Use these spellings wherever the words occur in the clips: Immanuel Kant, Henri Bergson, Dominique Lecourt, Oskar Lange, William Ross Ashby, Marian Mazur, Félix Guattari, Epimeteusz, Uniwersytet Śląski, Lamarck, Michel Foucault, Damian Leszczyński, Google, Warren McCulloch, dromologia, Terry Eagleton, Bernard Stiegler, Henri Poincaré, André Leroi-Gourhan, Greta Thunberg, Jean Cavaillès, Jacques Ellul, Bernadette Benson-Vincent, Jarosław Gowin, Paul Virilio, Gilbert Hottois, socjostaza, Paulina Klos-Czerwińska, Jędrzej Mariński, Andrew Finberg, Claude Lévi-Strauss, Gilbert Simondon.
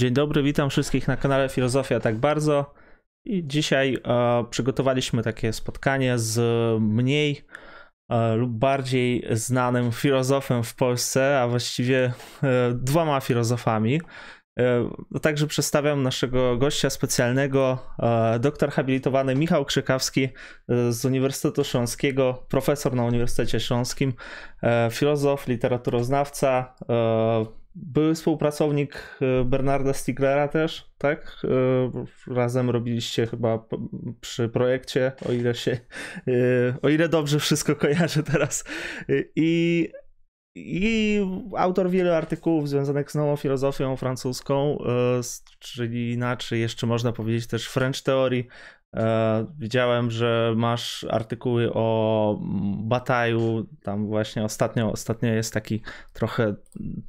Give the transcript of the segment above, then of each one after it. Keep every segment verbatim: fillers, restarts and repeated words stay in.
Dzień dobry, witam wszystkich na kanale Filozofia Tak Bardzo. I dzisiaj e, przygotowaliśmy takie spotkanie z mniej e, lub bardziej znanym filozofem w Polsce, a właściwie e, dwoma filozofami. E, także przedstawiam naszego gościa specjalnego, e, doktor habilitowany Michał Krzykawski e, z Uniwersytetu Śląskiego, profesor na Uniwersytecie Śląskim, e, filozof, literaturoznawca, e, były współpracownik Bernarda Stieglera też, tak? Razem robiliście chyba przy projekcie, o ile się, o ile dobrze wszystko kojarzę teraz. I, i autor wielu artykułów związanych z nową filozofią francuską, czyli inaczej jeszcze można powiedzieć też French Theory. Widziałem, że masz artykuły o Bataille'u, tam właśnie ostatnio, ostatnio jest taki trochę,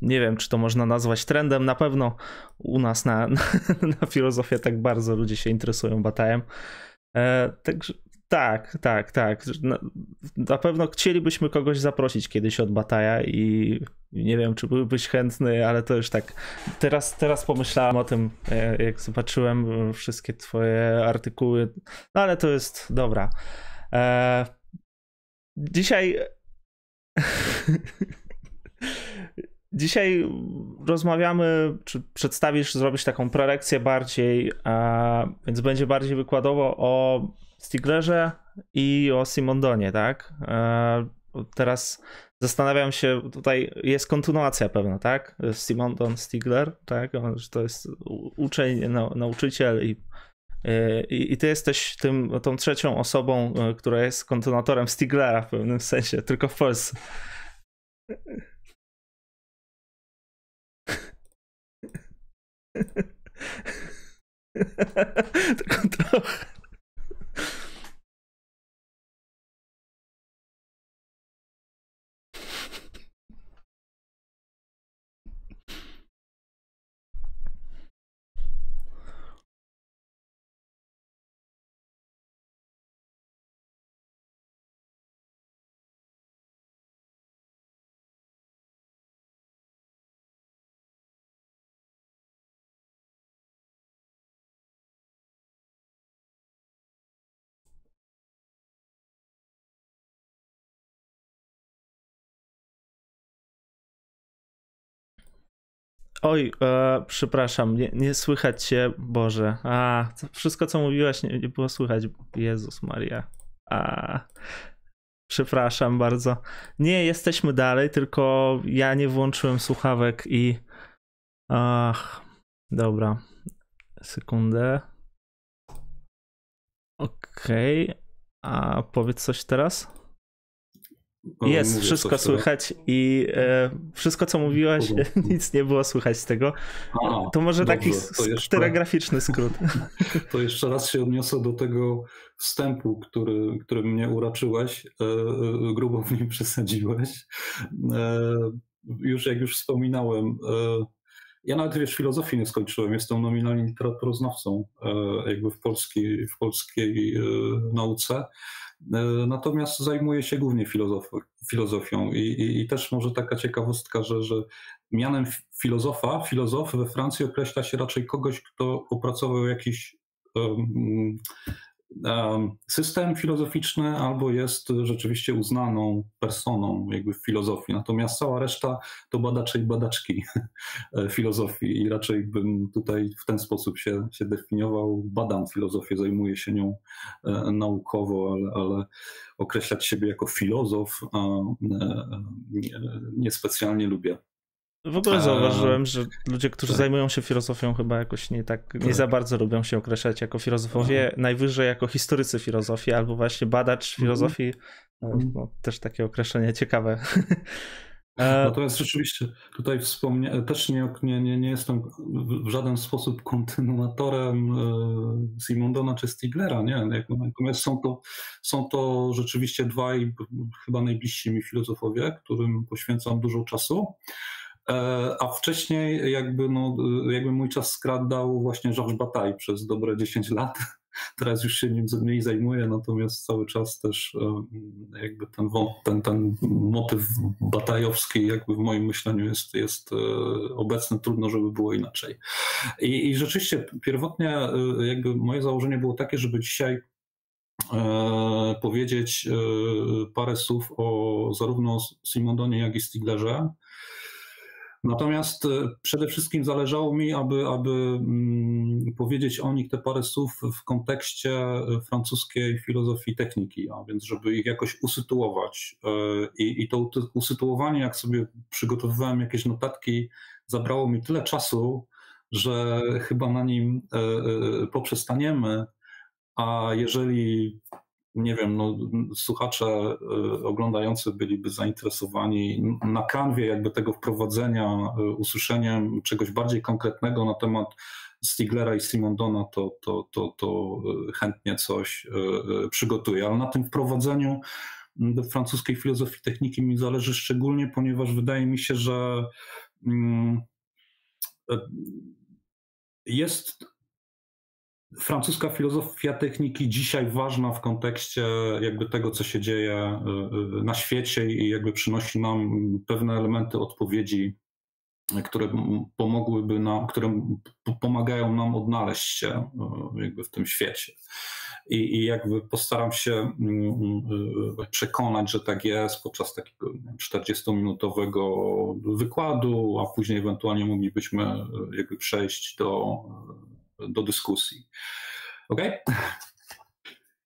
nie wiem czy to można nazwać trendem, na pewno u nas na, na, na Filozofię Tak Bardzo ludzie się interesują Bataillem. Także tak, tak, tak. Na, na pewno chcielibyśmy kogoś zaprosić kiedyś od Bataille'a i nie wiem, czy byłbyś chętny, ale to już tak. Teraz, teraz pomyślałem o tym, jak zobaczyłem wszystkie twoje artykuły, no ale to jest dobra. Eee, dzisiaj... dzisiaj rozmawiamy, czy przedstawisz, zrobisz taką prelekcję bardziej, a więc będzie bardziej wykładowo o Stieglerze i o Simondonie, tak? Eee, teraz zastanawiam się, tutaj jest kontynuacja pewna, tak? Simondon, Stiegler, tak? To jest uczeń, nauczyciel i, i, i ty jesteś tym, tą trzecią osobą, która jest kontynuatorem Stieglera w pewnym sensie, tylko w Polsce. Tylko trochę. Oj, e, przepraszam, nie, nie słychać cię, Boże. A, to wszystko co mówiłaś nie, nie było słychać. Jezus Maria. A, przepraszam bardzo. Nie, jesteśmy dalej, tylko ja nie włączyłem słuchawek i... Ach, dobra. Sekundę. Okej. Okay. A powiedz coś teraz? Jest, Mówię wszystko słychać i e, wszystko co mówiłaś, nic nie było słychać z tego. A, to może dobrze, taki to jeszcze, telegraficzny skrót. To jeszcze raz się odniosę do tego wstępu, który, który mnie uraczyłeś, e, grubo w nim przesadziłeś. E, już jak już wspominałem, e, ja nawet wiesz, filozofii nie skończyłem, jestem nominalnie literaturoznawcą e, jakby w polskiej, w polskiej e, nauce. Natomiast zajmuję się głównie filozofią i, i, i też może taka ciekawostka, że, że mianem filozofa, filozof we Francji określa się raczej kogoś, kto opracował jakiś um, um, system filozoficzny albo jest rzeczywiście uznaną personą jakby w filozofii. Natomiast cała reszta to badacze i badaczki filozofii i raczej bym tutaj w ten sposób się, się definiował. Badam filozofię, zajmuję się nią e, naukowo, ale, ale określać siebie jako filozof a, e, niespecjalnie lubię. W ogóle zauważyłem, że ludzie, którzy tak. zajmują się filozofią chyba jakoś nie tak, nie tak. za bardzo lubią się określać jako filozofowie, mhm. najwyżej jako historycy filozofii albo właśnie badacz filozofii. Mhm. No, też takie określenie ciekawe. Natomiast rzeczywiście tutaj wspomniałem, też nie, nie, nie jestem w żaden sposób kontynuatorem Simondona czy Stieglera, nie? Natomiast są to, są to rzeczywiście dwaj chyba najbliżsi mi filozofowie, którym poświęcam dużo czasu. A wcześniej jakby, no, jakby mój czas skradał właśnie Georges Bataille przez dobre dziesięć lat. teraz już się nim mniej zajmuję, natomiast cały czas też jakby ten, ten, ten motyw batajowski jakby w moim myśleniu jest, jest obecny, trudno żeby było inaczej. I, i rzeczywiście pierwotnie jakby moje założenie było takie, żeby dzisiaj E, powiedzieć e, parę słów o zarówno Simondonie, jak i Stieglerze. Natomiast e, przede wszystkim zależało mi, aby, aby mm, powiedzieć o nich te parę słów w kontekście francuskiej filozofii techniki, a więc żeby ich jakoś usytuować. E, i, I to usytuowanie, jak sobie przygotowywałem jakieś notatki, zabrało mi tyle czasu, że chyba na nim e, e, poprzestaniemy. A jeżeli, nie wiem, no, słuchacze oglądający byliby zainteresowani na kanwie jakby tego wprowadzenia, usłyszeniem czegoś bardziej konkretnego na temat Stieglera i Simondona, to, to, to, to chętnie coś przygotuję. Ale na tym wprowadzeniu do francuskiej filozofii techniki mi zależy szczególnie, ponieważ wydaje mi się, że jest... francuska filozofia techniki dzisiaj ważna w kontekście jakby tego, co się dzieje na świecie i jakby przynosi nam pewne elementy odpowiedzi, które pomogłyby nam, które pomagają nam odnaleźć się jakby w tym świecie. I, i jakby postaram się przekonać, że tak jest podczas takiego czterdziestominutowego wykładu, a później ewentualnie moglibyśmy jakby przejść do do dyskusji. Okej?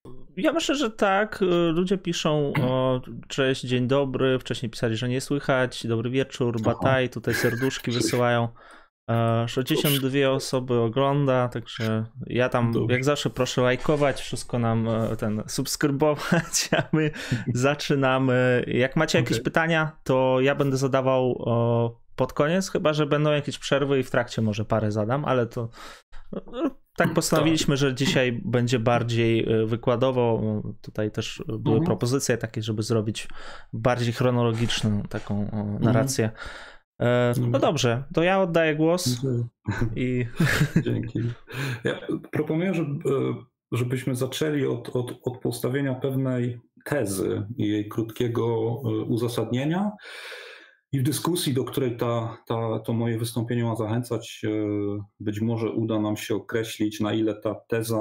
Okay? Ja myślę, że tak. Ludzie piszą o cześć, dzień dobry. Wcześniej pisali, że nie słychać. Dobry wieczór, Bataille. Tutaj serduszki wysyłają. sześćdziesiąt dwie osoby ogląda, także ja tam jak zawsze proszę lajkować, wszystko nam ten subskrybować, a my zaczynamy. Jak macie jakieś okay. pytania, to ja będę zadawał pod koniec, chyba że będą jakieś przerwy i w trakcie może parę zadam, ale to tak postanowiliśmy, że dzisiaj będzie bardziej wykładowo. Tutaj też były mhm. propozycje takie, żeby zrobić bardziej chronologiczną taką narrację. Mhm. No dobrze, to ja oddaję głos. Dzięki. I... Dzięki. Ja proponuję, żebyśmy zaczęli od, od, od postawienia pewnej tezy i jej krótkiego uzasadnienia. I w dyskusji, do której ta, ta, to moje wystąpienie ma zachęcać, być może uda nam się określić, na ile ta teza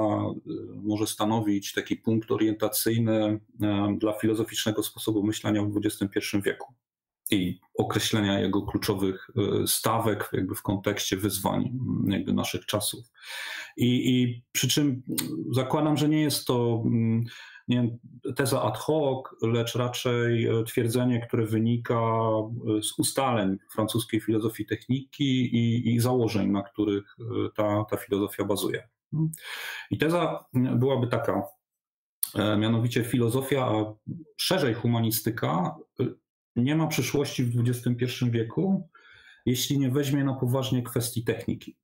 może stanowić taki punkt orientacyjny dla filozoficznego sposobu myślenia w dwudziestym pierwszym wieku i określenia jego kluczowych stawek jakby w kontekście wyzwań jakby naszych czasów. I, i przy czym zakładam, że nie jest to... nie wiem, teza ad hoc, lecz raczej twierdzenie, które wynika z ustaleń francuskiej filozofii techniki i, i założeń, na których ta, ta filozofia bazuje. I teza byłaby taka, mianowicie filozofia, a szerzej humanistyka, nie ma przyszłości w dwudziestym pierwszym wieku, jeśli nie weźmie na poważnie kwestii techniki.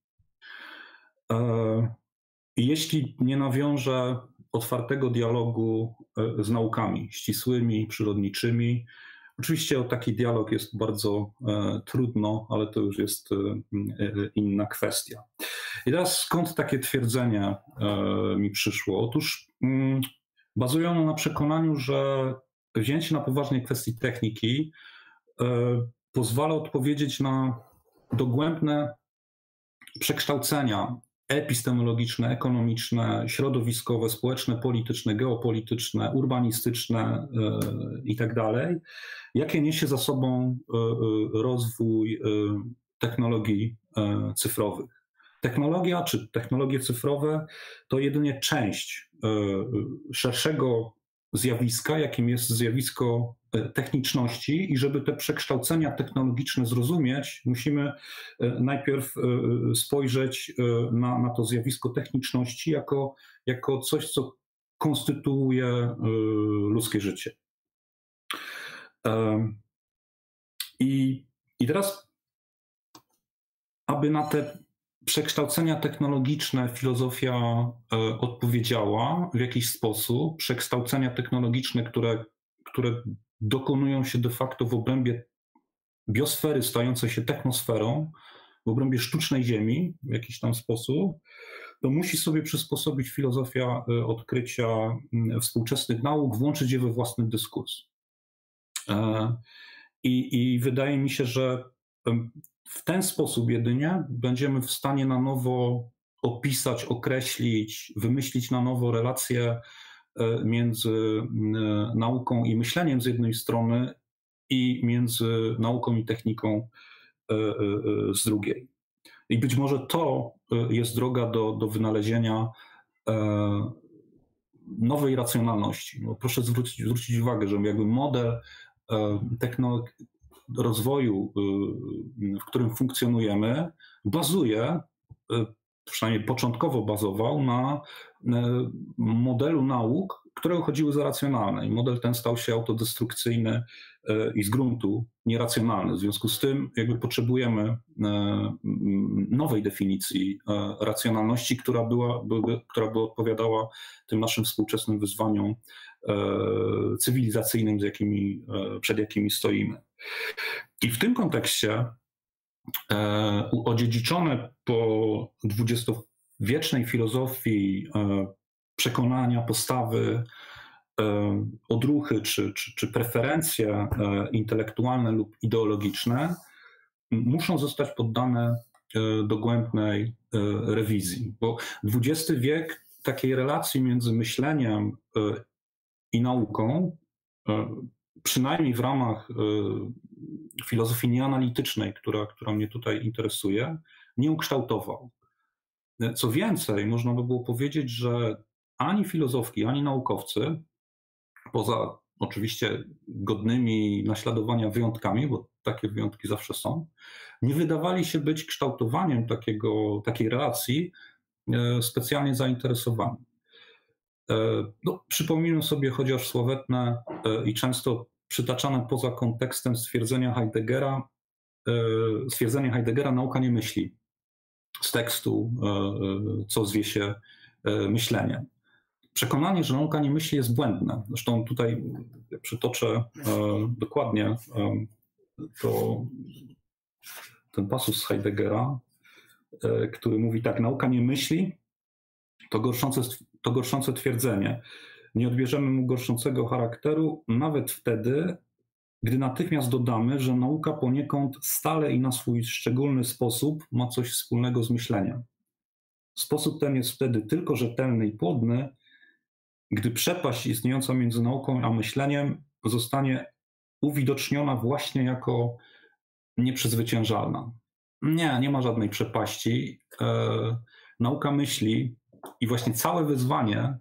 I jeśli nie nawiąże otwartego dialogu z naukami ścisłymi, przyrodniczymi. Oczywiście o taki dialog jest bardzo e, trudno, ale to już jest e, inna kwestia. I teraz skąd takie twierdzenie e, mi przyszło? Otóż mm, bazują one na przekonaniu, że wzięcie na poważnie kwestii techniki e, pozwala odpowiedzieć na dogłębne przekształcenia epistemologiczne, ekonomiczne, środowiskowe, społeczne, polityczne, geopolityczne, urbanistyczne i tak dalej, jakie niesie za sobą rozwój technologii cyfrowych. Technologia czy technologie cyfrowe to jedynie część szerszego zjawiska, jakim jest zjawisko techniczności i żeby te przekształcenia technologiczne zrozumieć, musimy najpierw spojrzeć na, na to zjawisko techniczności jako, jako coś, co konstytuuje ludzkie życie. I, i teraz, aby na te przekształcenia technologiczne filozofia odpowiedziała w jakiś sposób, przekształcenia technologiczne, które, które dokonują się de facto w obrębie biosfery stającej się technosferą, w obrębie sztucznej ziemi w jakiś tam sposób, to musi sobie przysposobić filozofia odkrycia współczesnych nauk, włączyć je we własny dyskurs. I, i wydaje mi się, że w ten sposób jedynie będziemy w stanie na nowo opisać, określić, wymyślić na nowo relacje między nauką i myśleniem z jednej strony i między nauką i techniką z drugiej. I być może to jest droga do, do wynalezienia nowej racjonalności. No proszę zwrócić, zwrócić uwagę, że jakby model technologii, rozwoju, w którym funkcjonujemy, bazuje, przynajmniej początkowo bazował na modelu nauk, które uchodziły za racjonalne. I model ten stał się autodestrukcyjny i z gruntu nieracjonalny. W związku z tym jakby potrzebujemy nowej definicji racjonalności, która była, która by odpowiadała tym naszym współczesnym wyzwaniom cywilizacyjnym, z jakimi, przed jakimi stoimy. I w tym kontekście e, odziedziczone po dwudziestowiecznej filozofii e, przekonania, postawy, e, odruchy czy, czy, czy preferencje e, intelektualne lub ideologiczne muszą zostać poddane e, dogłębnej e, rewizji. Bo dwudziesty wiek takiej relacji między myśleniem e, i nauką e, przynajmniej w ramach y, filozofii nieanalitycznej, która, która mnie tutaj interesuje, nie ukształtował. Co więcej, można by było powiedzieć, że ani filozofki, ani naukowcy, poza oczywiście godnymi naśladowania wyjątkami, bo takie wyjątki zawsze są, nie wydawali się być kształtowaniem takiego, takiej relacji y, specjalnie zainteresowani. Y, no, przypominam sobie chociaż sławetne y, i często przytaczane poza kontekstem stwierdzenia Heideggera, stwierdzenie Heideggera nauka nie myśli, z tekstu Co zwie się myśleniem. Przekonanie, że nauka nie myśli, jest błędne. Zresztą tutaj przytoczę dokładnie to, ten pasus z Heideggera, który mówi tak: nauka nie myśli to gorszące, to gorszące twierdzenie. Nie odbierzemy mu gorszącego charakteru nawet wtedy, gdy natychmiast dodamy, że nauka poniekąd stale i na swój szczególny sposób ma coś wspólnego z myśleniem. Sposób ten jest wtedy tylko rzetelny i płodny, gdy przepaść istniejąca między nauką a myśleniem zostanie uwidoczniona właśnie jako nieprzezwyciężalna. Nie, nie ma żadnej przepaści. Yy, nauka myśli i właśnie całe wyzwanie.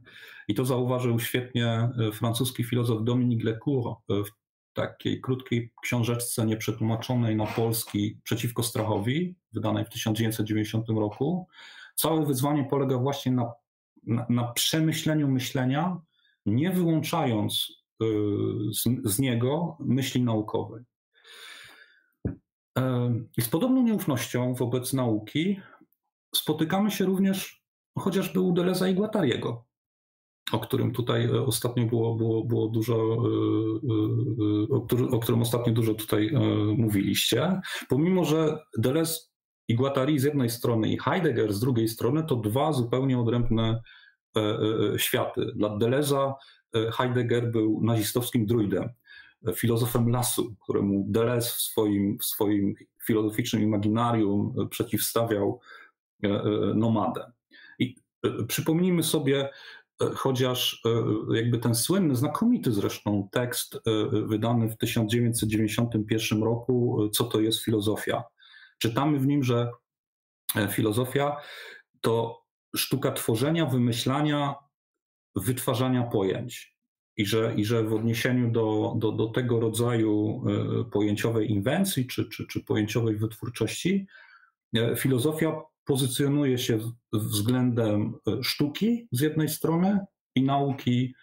I to zauważył świetnie francuski filozof Dominique Lecourt w takiej krótkiej książeczce nieprzetłumaczonej na polski Przeciwko strachowi, wydanej w tysiąc dziewięćset dziewięćdziesiątym roku. Całe wyzwanie polega właśnie na, na, na przemyśleniu myślenia, nie wyłączając y, z, z niego myśli naukowej. I y, z podobną nieufnością wobec nauki spotykamy się również chociażby u Deleuze'a i Guattariego, o którym tutaj ostatnio było, było, było dużo, o którym ostatnio dużo tutaj mówiliście. Pomimo że Deleuze i Guattari z jednej strony i Heidegger z drugiej strony to dwa zupełnie odrębne światy. Dla Deleuze'a Heidegger był nazistowskim druidem, filozofem lasu, któremu Deleuze w swoim, w swoim filozoficznym imaginarium przeciwstawiał nomadę. I przypomnijmy sobie chociaż jakby ten słynny, znakomity zresztą tekst wydany w tysiąc dziewięćset dziewięćdziesiątym pierwszym roku Co to jest filozofia. Czytamy w nim, że filozofia to sztuka tworzenia, wymyślania, wytwarzania pojęć. I że, i że w odniesieniu do, do, do tego rodzaju pojęciowej inwencji czy, czy, czy pojęciowej wytwórczości filozofia pozycjonuje się względem sztuki z jednej strony i nauki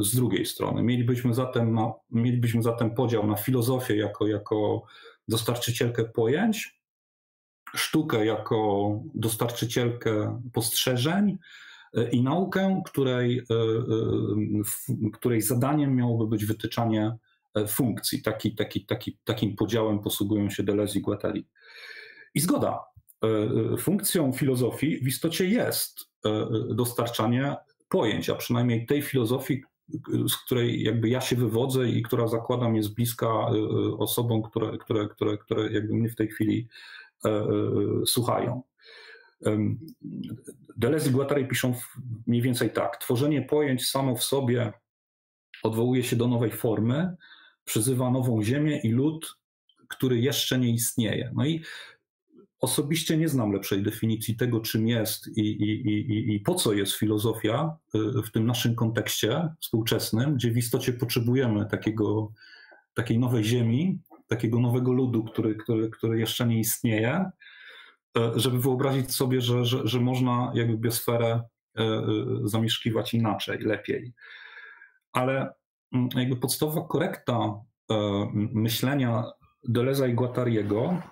z drugiej strony. Mielibyśmy zatem, na, mielibyśmy zatem podział na filozofię jako, jako dostarczycielkę pojęć, sztukę jako dostarczycielkę postrzeżeń i naukę, której, której zadaniem miałoby być wytyczanie funkcji. Taki, taki, taki, takim podziałem posługują się Deleuze i Guattari. I zgoda. funkcją filozofii w istocie jest dostarczanie pojęć, a przynajmniej tej filozofii, z której jakby ja się wywodzę i która, zakładam, jest bliska osobom, które, które, które, które jakby mnie w tej chwili słuchają. Deleuze i Guattari piszą mniej więcej tak: tworzenie pojęć samo w sobie odwołuje się do nowej formy, przyzywa nową ziemię i lud, który jeszcze nie istnieje. No i osobiście nie znam lepszej definicji tego, czym jest i, i, i, i po co jest filozofia w tym naszym kontekście współczesnym, gdzie w istocie potrzebujemy takiego, takiej nowej ziemi, takiego nowego ludu, który, który, który jeszcze nie istnieje, żeby wyobrazić sobie, że, że, że można jakby biosferę zamieszkiwać inaczej, lepiej. Ale jakby podstawowa korekta myślenia Deleuze'a i Guattariego,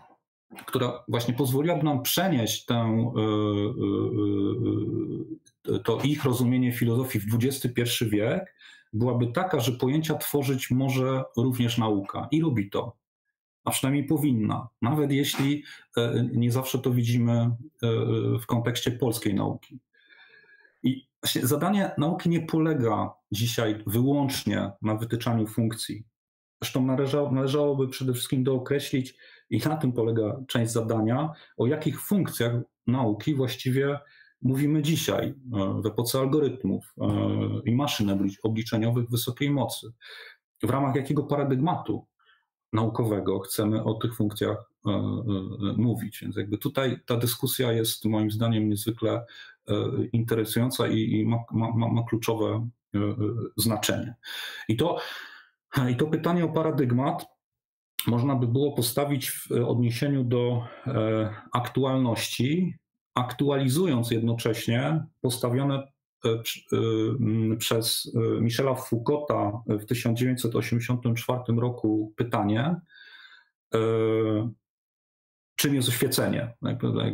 która właśnie pozwoliłaby nam przenieść tę, to ich rozumienie filozofii w dwudziesty pierwszy wiek, byłaby taka, że pojęcia tworzyć może również nauka i robi to, a przynajmniej powinna, nawet jeśli nie zawsze to widzimy w kontekście polskiej nauki. I właśnie zadanie nauki nie polega dzisiaj wyłącznie na wytyczaniu funkcji. Zresztą należało, należałoby przede wszystkim dookreślić, i na tym polega część zadania, o jakich funkcjach nauki właściwie mówimy dzisiaj w epoce algorytmów i maszyn obliczeniowych wysokiej mocy. W ramach jakiego paradygmatu naukowego chcemy o tych funkcjach mówić. Więc jakby tutaj ta dyskusja jest moim zdaniem niezwykle interesująca i ma, ma, ma kluczowe znaczenie. I to, i to pytanie o paradygmat można by było postawić w odniesieniu do aktualności, aktualizując jednocześnie postawione przez Michela Foucaulta w tysiąc dziewięćset osiemdziesiątym czwartym roku pytanie, czym jest oświecenie.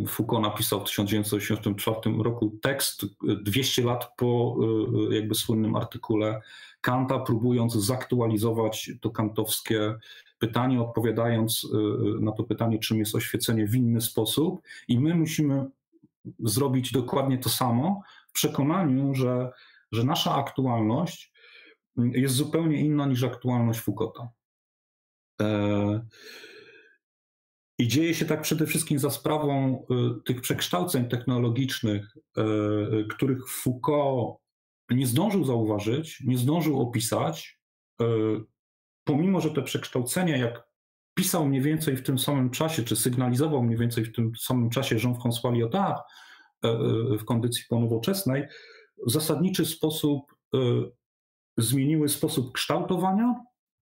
Foucault napisał w tysiąc dziewięćset osiemdziesiątym czwartym roku tekst dwieście lat po jakby słynnym artykule Kanta, próbując zaktualizować to kantowskie pytanie, odpowiadając na to pytanie, czym jest oświecenie, w inny sposób. I my musimy zrobić dokładnie to samo w przekonaniu, że, że nasza aktualność jest zupełnie inna niż aktualność Foucaulta. I dzieje się tak przede wszystkim za sprawą tych przekształceń technologicznych, których Foucault nie zdążył zauważyć, nie zdążył opisać, pomimo że te przekształcenia, jak pisał mniej więcej w tym samym czasie, czy sygnalizował mniej więcej w tym samym czasie Jean-François Lyotard w kondycji ponowoczesnej, w zasadniczy sposób zmieniły sposób kształtowania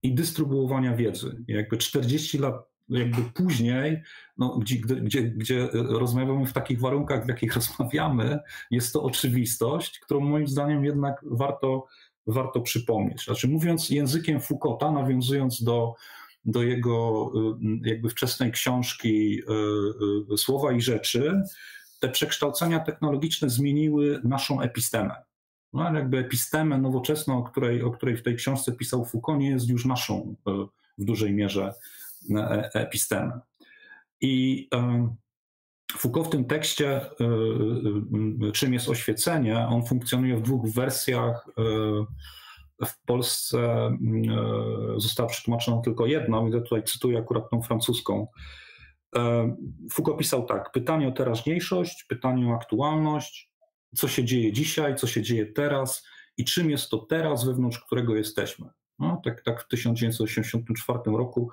i dystrybuowania wiedzy. Jakby czterdzieści lat jakby później, no, gdzie, gdzie, gdzie rozmawiamy w takich warunkach, w jakich rozmawiamy, jest to oczywistość, którą moim zdaniem jednak warto, warto przypomnieć. Znaczy, mówiąc językiem Foucaulta, nawiązując do, do jego jakby wczesnej książki Słowa i Rzeczy, te przekształcenia technologiczne zmieniły naszą epistemę. No, jakby epistemę nowoczesną, o której, o której w tej książce pisał Foucault, nie jest już naszą w dużej mierze epistemę. I Foucault w tym tekście, czym jest oświecenie, on funkcjonuje w dwóch wersjach. W Polsce została przetłumaczona tylko jedna, więc ja tutaj cytuję akurat tą francuską. Foucault pisał tak: pytanie o teraźniejszość, pytanie o aktualność, co się dzieje dzisiaj, co się dzieje teraz i czym jest to teraz, wewnątrz którego jesteśmy. No, tak, tak w tysiąc dziewięćset osiemdziesiątym czwartym roku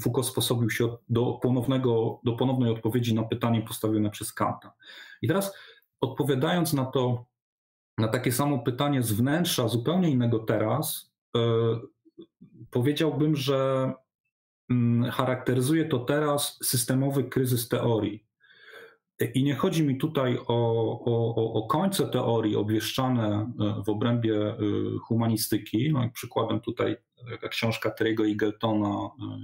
Foucault sposobił się do, ponownego, do ponownej odpowiedzi na pytanie postawione przez Kanta. I teraz, odpowiadając na to, na takie samo pytanie z wnętrza zupełnie innego teraz, yy, powiedziałbym, że yy, charakteryzuje to teraz systemowy kryzys teorii. I nie chodzi mi tutaj o, o, o końce teorii obwieszczane w obrębie humanistyki. No, przykładem tutaj książka Terry'ego Eagletona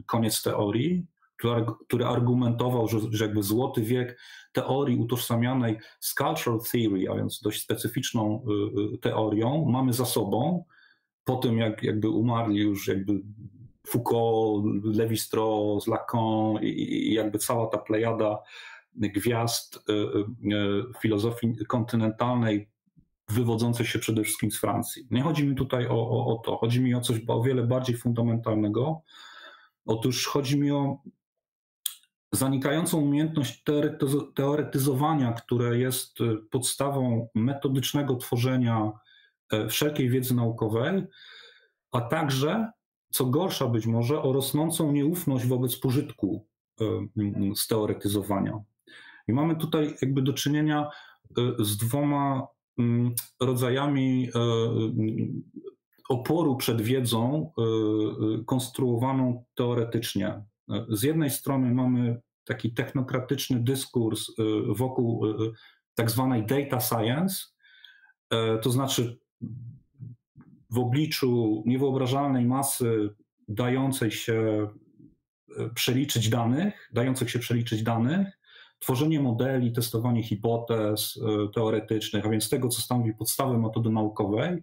Koniec teorii, który, który argumentował, że, że jakby złoty wiek teorii utożsamianej z cultural theory, a więc dość specyficzną teorią, mamy za sobą po tym, jak jakby umarli już jakby Foucault, Lévi-Strauss, Lacan i, i jakby cała ta plejada gwiazd filozofii kontynentalnej wywodzące się przede wszystkim z Francji. Nie chodzi mi tutaj o, o, o to, chodzi mi o coś o wiele bardziej fundamentalnego. Otóż chodzi mi o zanikającą umiejętność teoretyzowania, które jest podstawą metodycznego tworzenia wszelkiej wiedzy naukowej, a także, co gorsza być może, o rosnącą nieufność wobec pożytku z teoretyzowania. I mamy tutaj jakby do czynienia z dwoma rodzajami oporu przed wiedzą konstruowaną teoretycznie. Z jednej strony mamy taki technokratyczny dyskurs wokół tak zwanej data science, to znaczy w obliczu niewyobrażalnej masy dającej się przeliczyć danych, dających się przeliczyć danych, tworzenie modeli, testowanie hipotez teoretycznych, a więc tego, co stanowi podstawę metody naukowej,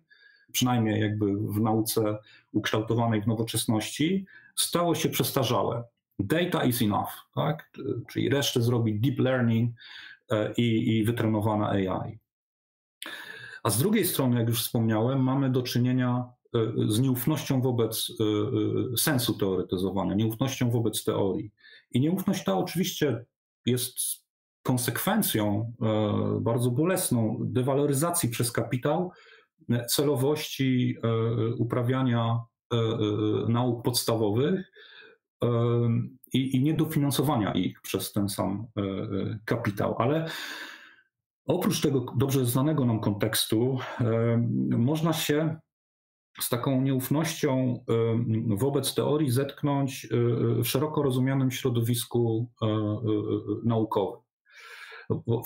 przynajmniej jakby w nauce ukształtowanej w nowoczesności, stało się przestarzałe. Data is enough, tak? Czyli resztę zrobi deep learning i, i wytrenowana A I. A z drugiej strony, jak już wspomniałem, mamy do czynienia z nieufnością wobec sensu teoretyzowania, nieufnością wobec teorii. I nieufność ta oczywiście jest konsekwencją bardzo bolesną dewaloryzacji przez kapitał celowości uprawiania nauk podstawowych i niedofinansowania ich przez ten sam kapitał. Ale oprócz tego dobrze znanego nam kontekstu można się z taką nieufnością wobec teorii zetknąć w szeroko rozumianym środowisku naukowym.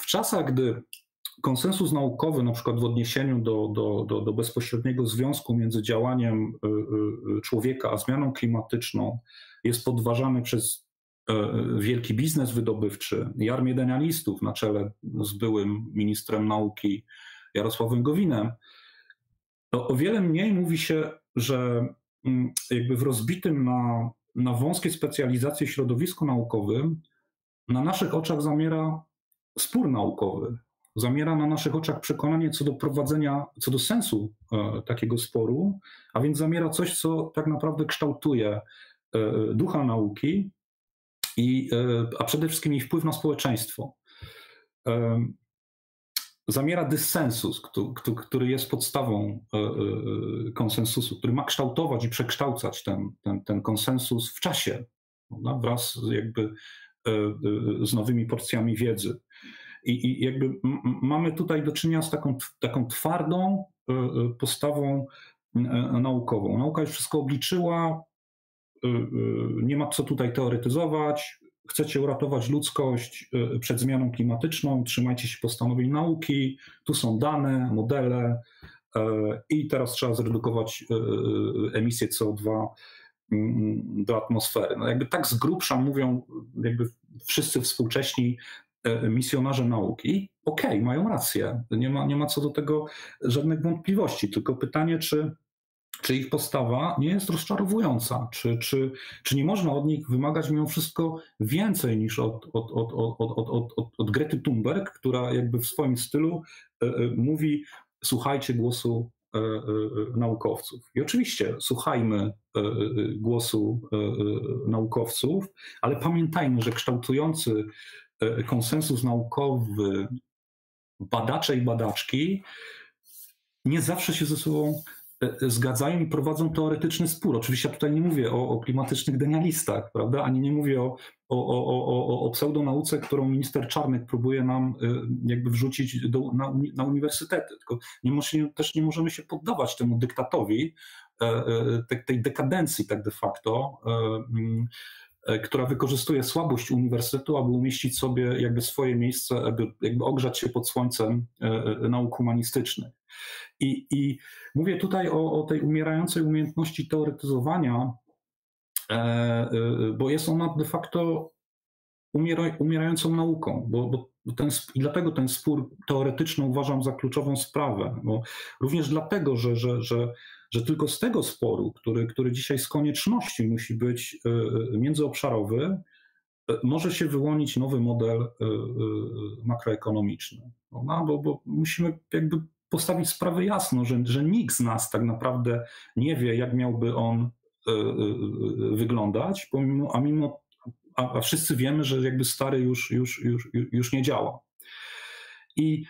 W czasach, gdy konsensus naukowy, na przykład w odniesieniu do, do, do, do bezpośredniego związku między działaniem człowieka a zmianą klimatyczną, jest podważany przez wielki biznes wydobywczy i armię denialistów na czele z byłym ministrem nauki Jarosławem Gowinem, to o wiele mniej mówi się, że jakby w rozbitym na, na wąskie specjalizacje środowisku naukowym na naszych oczach zamiera spór naukowy. Zamiera na naszych oczach przekonanie co do prowadzenia, co do sensu e, takiego sporu, a więc zamiera coś, co tak naprawdę kształtuje e, ducha nauki, i, e, a przede wszystkim jej wpływ na społeczeństwo. E, Zamiera dyssensus, który jest podstawą konsensusu, który ma kształtować i przekształcać ten, ten, ten konsensus w czasie, prawda? Wraz jakby z nowymi porcjami wiedzy. I, i jakby mamy tutaj do czynienia z taką, taką twardą postawą naukową. Nauka już wszystko obliczyła, nie ma co tutaj teoretyzować. Chcecie uratować ludzkość przed zmianą klimatyczną, trzymajcie się postanowień nauki, tu są dane, modele i teraz trzeba zredukować emisję C O dwa do atmosfery. No jakby tak z grubsza mówią jakby wszyscy współcześni misjonarze nauki. Okej, okay, mają rację, nie ma, nie ma co do tego żadnych wątpliwości, tylko pytanie, czy Czy ich postawa nie jest rozczarowująca? Czy, czy, czy nie można od nich wymagać mimo wszystko więcej niż od, od, od, od, od, od, od, od Grety Thunberg, która jakby w swoim stylu e, e, mówi: słuchajcie głosu e, e, naukowców. I oczywiście słuchajmy e, głosu e, naukowców, ale pamiętajmy, że kształtujący e, konsensus naukowy badacze i badaczki nie zawsze się ze sobą zgadzają i prowadzą teoretyczny spór. Oczywiście ja tutaj nie mówię o, o klimatycznych denialistach, prawda? Ani nie mówię o, o, o, o, o pseudonauce, którą minister Czarnek próbuje nam jakby wrzucić do, na, na uniwersytety. Tylko nie możemy, też nie możemy się poddawać temu dyktatowi, tej dekadencji tak de facto, która wykorzystuje słabość uniwersytetu, aby umieścić sobie jakby swoje miejsce, aby jakby ogrzać się pod słońcem nauk humanistycznych. I, i mówię tutaj o, o tej umierającej umiejętności teoretyzowania, bo jest ona de facto umiera, umierającą nauką, bo, bo ten, i dlatego ten spór teoretyczny uważam za kluczową sprawę. Bo również dlatego, że, że, że, że tylko z tego sporu, który, który dzisiaj z konieczności musi być międzyobszarowy, może się wyłonić nowy model makroekonomiczny. No, bo, bo musimy jakby postawić sprawę jasno, że, że nikt z nas tak naprawdę nie wie, jak miałby on wyglądać, pomimo, a, mimo, a, a wszyscy wiemy, że jakby stary już, już, już, już nie działa. I,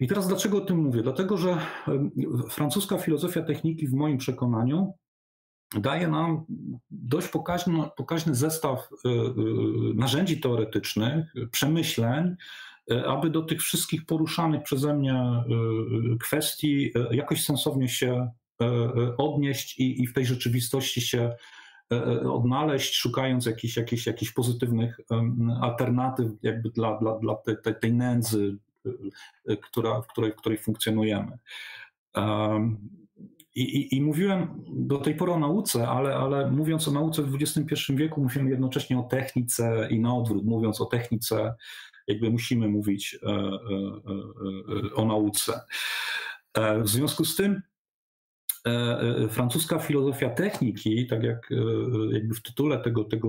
I teraz dlaczego o tym mówię? Dlatego, że francuska filozofia techniki w moim przekonaniu daje nam dość pokaźny, pokaźny zestaw narzędzi teoretycznych, przemyśleń, aby do tych wszystkich poruszanych przeze mnie kwestii jakoś sensownie się odnieść i, i w tej rzeczywistości się odnaleźć, szukając jakichś, jakichś, jakichś pozytywnych alternatyw jakby dla, dla, dla tej, tej nędzy, która, w, której, w której funkcjonujemy. I, i, I mówiłem do tej pory o nauce, ale, ale mówiąc o nauce w dwudziestym pierwszym wieku mówimy jednocześnie o technice i na odwrót, mówiąc o technice jakby musimy mówić e, e, e, o nauce. E, w związku z tym e, e, francuska filozofia techniki, tak jak e, jakby w tytule tego, tego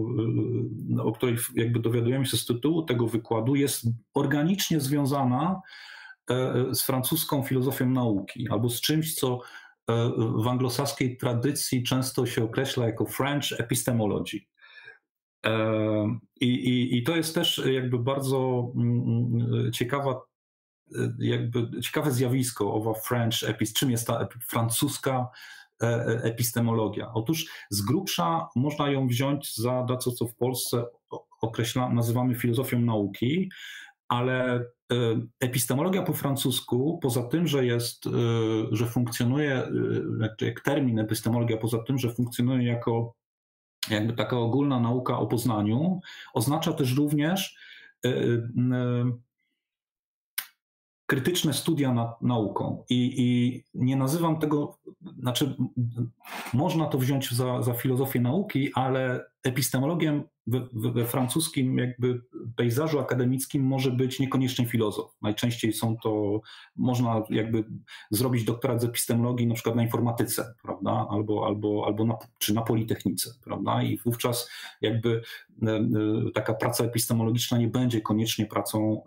e, o której jakby dowiadujemy się z tytułu tego wykładu, jest organicznie związana e, z francuską filozofią nauki albo z czymś, co e, w anglosaskiej tradycji często się określa jako French epistemology. I, i, I to jest też jakby bardzo ciekawa, jakby ciekawe zjawisko owa French epist, czym jest ta francuska epistemologia. Otóż z grubsza można ją wziąć za to, co w Polsce określa, nazywamy filozofią nauki, ale epistemologia po francusku, poza tym, że jest, że funkcjonuje, jak termin epistemologia, poza tym, że funkcjonuje jako jakby taka ogólna nauka o poznaniu, oznacza też również y, y, y, krytyczne studia nad nauką. I, i nie nazywam tego, znaczy można to wziąć za, za filozofię nauki, ale epistemologiem we, we francuskim jakby pejzażu akademickim może być niekoniecznie filozof. Najczęściej są to, można jakby zrobić doktorat z epistemologii na przykład na informatyce, prawda, albo, albo, albo na, czy na politechnice, prawda, i wówczas jakby taka praca epistemologiczna nie będzie koniecznie pracą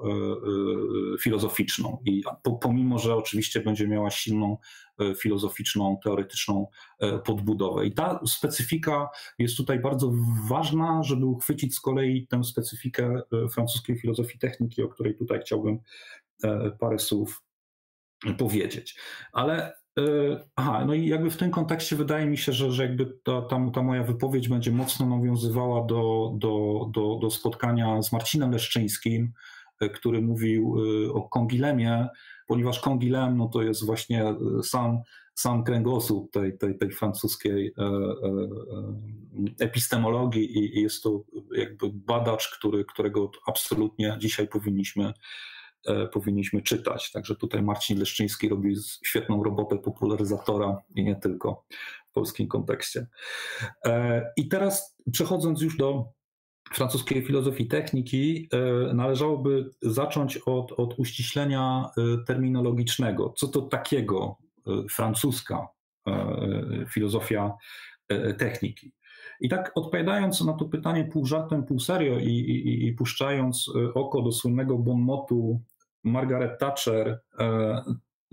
filozoficzną, i pomimo, że oczywiście będzie miała silną filozoficzną, teoretyczną podbudowę. I ta specyfika jest tutaj bardzo ważna, żeby uchwycić z kolei tę specyfikę francuskiej filozofii techniki, o której tutaj chciałbym parę słów powiedzieć. Ale aha, no i jakby w tym kontekście wydaje mi się, że, że jakby ta, ta, ta moja wypowiedź będzie mocno nawiązywała do, do, do, do spotkania z Marcinem Leszczyńskim, który mówił o Canguilhemie, ponieważ Canguilhem no to jest właśnie sam, sam kręgosłup tej, tej, tej francuskiej epistemologii i jest to jakby badacz, który, którego absolutnie dzisiaj powinniśmy, powinniśmy czytać. Także tutaj Marcin Leszczyński robi świetną robotę popularyzatora i nie tylko w polskim kontekście. I teraz przechodząc już do francuskiej filozofii techniki, należałoby zacząć od, od uściślenia terminologicznego. Co to takiego francuska filozofia techniki? I tak odpowiadając na to pytanie pół żartem, pół serio i, i, i puszczając oko do słynnego bonmotu Margaret Thatcher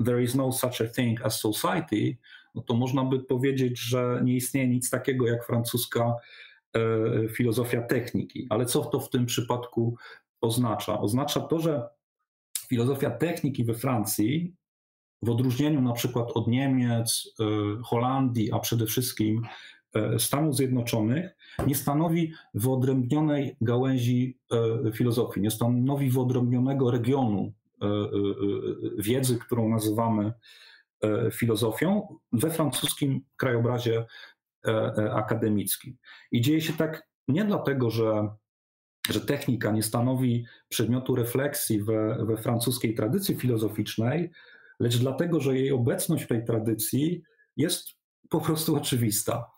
"There is no such a thing as society", no to można by powiedzieć, że nie istnieje nic takiego jak francuska filozofia techniki. Ale co to w tym przypadku oznacza? Oznacza to, że filozofia techniki we Francji, w odróżnieniu na przykład od Niemiec, Holandii, a przede wszystkim Stanów Zjednoczonych, nie stanowi wyodrębnionej gałęzi filozofii, nie stanowi wyodrębnionego regionu wiedzy, którą nazywamy filozofią we francuskim krajobrazie akademickim. I dzieje się tak nie dlatego, że, że technika nie stanowi przedmiotu refleksji we, we francuskiej tradycji filozoficznej, lecz dlatego, że jej obecność w tej tradycji jest po prostu oczywista.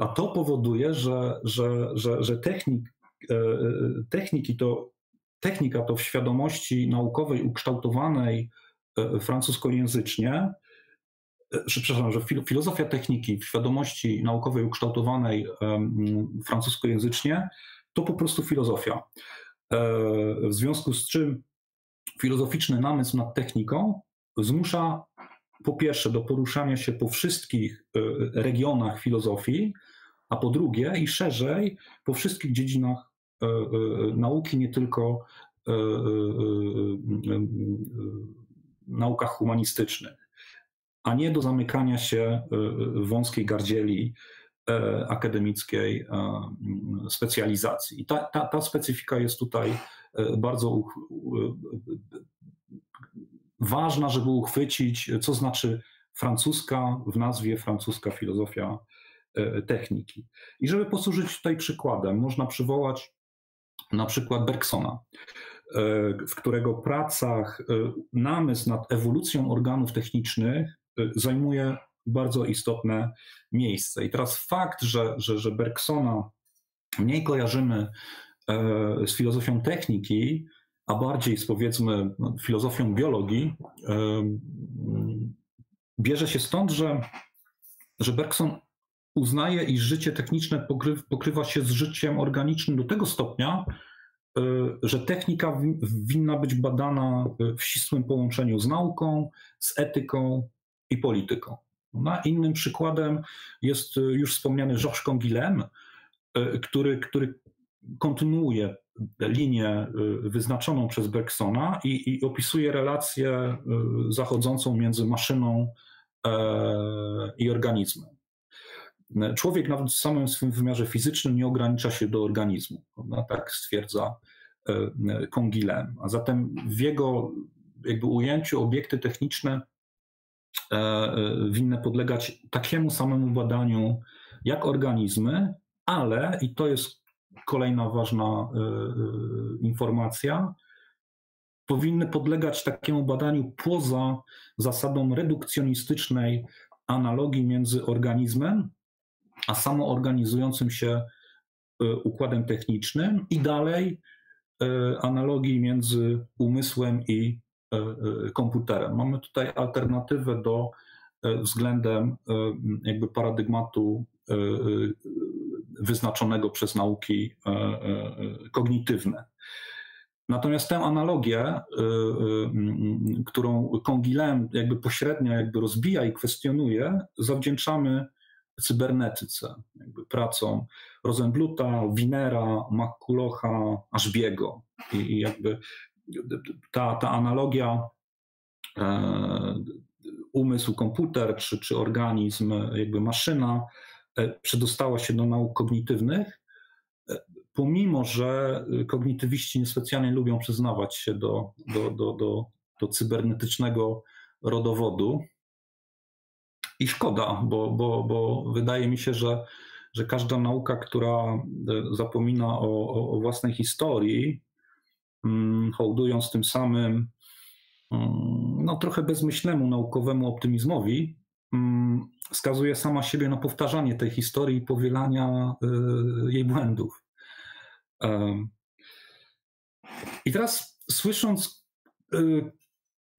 A to powoduje, że, że, że, że technik, techniki to, technika to w świadomości naukowej ukształtowanej francuskojęzycznie, przepraszam, że filozofia techniki w świadomości naukowej ukształtowanej francuskojęzycznie to po prostu filozofia. W związku z czym filozoficzny namysł nad techniką zmusza po pierwsze do poruszania się po wszystkich regionach filozofii, a po drugie i szerzej po wszystkich dziedzinach nauki, nie tylko naukach humanistycznych, a nie do zamykania się w wąskiej gardzieli akademickiej specjalizacji. I ta, ta, ta specyfika jest tutaj bardzo ważna, żeby uchwycić, co znaczy francuska w nazwie francuska filozofia techniki. I żeby posłużyć tutaj przykładem, można przywołać na przykład Bergsona, w którego pracach namysł nad ewolucją organów technicznych zajmuje bardzo istotne miejsce. I teraz fakt, że, że, że Bergsona mniej kojarzymy z filozofią techniki, a bardziej z, powiedzmy, filozofią biologii, bierze się stąd, że, że Bergson uznaje, iż życie techniczne pokrywa się z życiem organicznym do tego stopnia, że technika winna być badana w ścisłym połączeniu z nauką, z etyką i polityką. No, innym przykładem jest już wspomniany Georges Canguilhem, który, który kontynuuje linię wyznaczoną przez Bergsona i, i opisuje relację zachodzącą między maszyną i organizmem. Człowiek nawet w samym swym wymiarze fizycznym nie ogranicza się do organizmu, prawda? Tak stwierdza Canguilhem. A zatem w jego jakby ujęciu obiekty techniczne winne podlegać takiemu samemu badaniu jak organizmy, ale, i to jest kolejna ważna informacja, powinny podlegać takiemu badaniu poza zasadą redukcjonistycznej analogii między organizmem a samoorganizującym się układem technicznym i dalej analogii między umysłem i komputerem. Mamy tutaj alternatywę do względem jakby paradygmatu wyznaczonego przez nauki kognitywne. Natomiast tę analogię, którą Canguilhem jakby pośrednio jakby rozbija i kwestionuje, zawdzięczamy cybernetyce, jakby pracom Rosenbluta, Wienera, McCullocha, Ashby'ego. I, i jakby ta, ta analogia e, umysł, komputer czy, czy organizm, jakby maszyna e, przedostała się do nauk kognitywnych, e, pomimo że kognitywiści niespecjalnie lubią przyznawać się do, do, do, do, do cybernetycznego rodowodu. I szkoda, bo, bo, bo wydaje mi się, że, że każda nauka, która zapomina o, o własnej historii, hmm, hołdując tym samym hmm, no, trochę bezmyślnemu naukowemu optymizmowi, hmm, skazuje sama siebie na powtarzanie tej historii i powielania y, jej błędów. Um. I teraz słysząc y,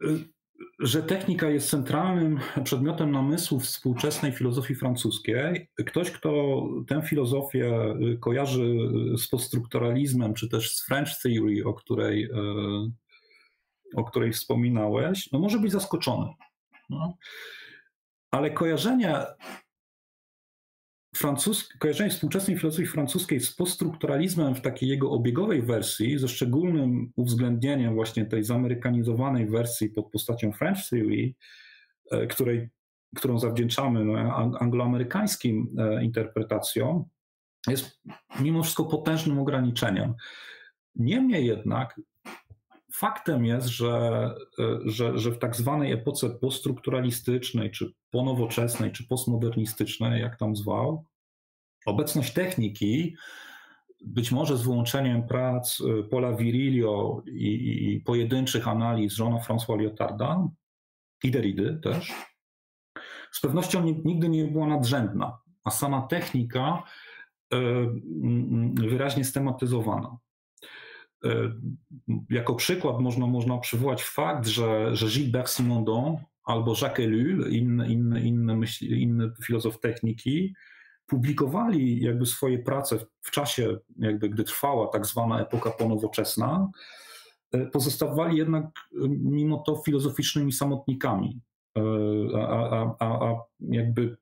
y, że technika jest centralnym przedmiotem namysłu współczesnej filozofii francuskiej, ktoś, kto tę filozofię kojarzy z poststrukturalizmem, czy też z French Theory, o której, o której wspominałeś, no może być zaskoczony. No. Ale kojarzenie, kojarzenie współczesnej filozofii francuskiej z poststrukturalizmem w takiej jego obiegowej wersji, ze szczególnym uwzględnieniem właśnie tej zamerykanizowanej wersji pod postacią French Theory, której, którą zawdzięczamy no, angloamerykańskim interpretacjom, jest mimo wszystko potężnym ograniczeniem. Niemniej jednak faktem jest, że, że, że w tak zwanej epoce poststrukturalistycznej, czy ponowoczesnej, czy postmodernistycznej, jak tam zwał, obecność techniki, być może z wyłączeniem prac Paula Virilio i, i pojedynczych analiz Jeana-François Lyotarda i Derrida też, z pewnością nigdy nie była nadrzędna, a sama technika wyraźnie stematyzowana. Jako przykład można, można przywołać fakt, że, że Gilbert Simondon albo Jacques Ellul, inny, inny, inny, myśl, inny filozof techniki, publikowali jakby swoje prace w czasie, jakby gdy trwała tak zwana epoka ponowoczesna, pozostawali jednak mimo to filozoficznymi samotnikami, a, a, a, a jakby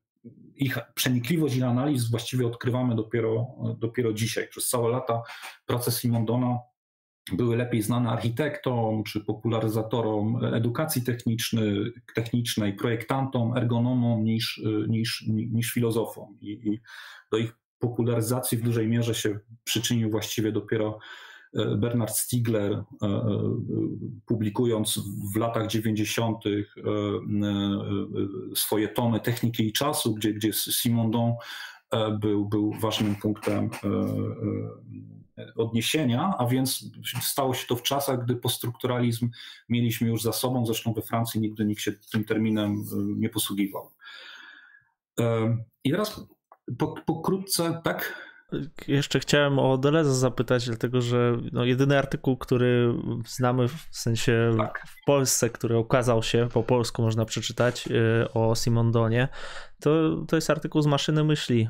ich przenikliwość i analiz właściwie odkrywamy dopiero, dopiero dzisiaj. Przez całe lata prace Simondona były lepiej znane architektom czy popularyzatorom edukacji technicznej, technicznej projektantom, ergonomom niż, niż, niż filozofom. I, I do ich popularyzacji w dużej mierze się przyczynił właściwie dopiero Bernard Stiegler, publikując w latach dziewięćdziesiątych swoje tomy Techniki i Czasu, gdzie, gdzie Simondon był, był ważnym punktem odniesienia, a więc stało się to w czasach, gdy poststrukturalizm mieliśmy już za sobą, zresztą we Francji nigdy nikt się tym terminem nie posługiwał. I teraz pokrótce, tak? Jeszcze chciałem o Deleuze zapytać, dlatego że no, jedyny artykuł, który znamy w sensie tak. w Polsce, który okazał się, po polsku można przeczytać, o Simondonie, to, to jest artykuł z Maszyny Myśli.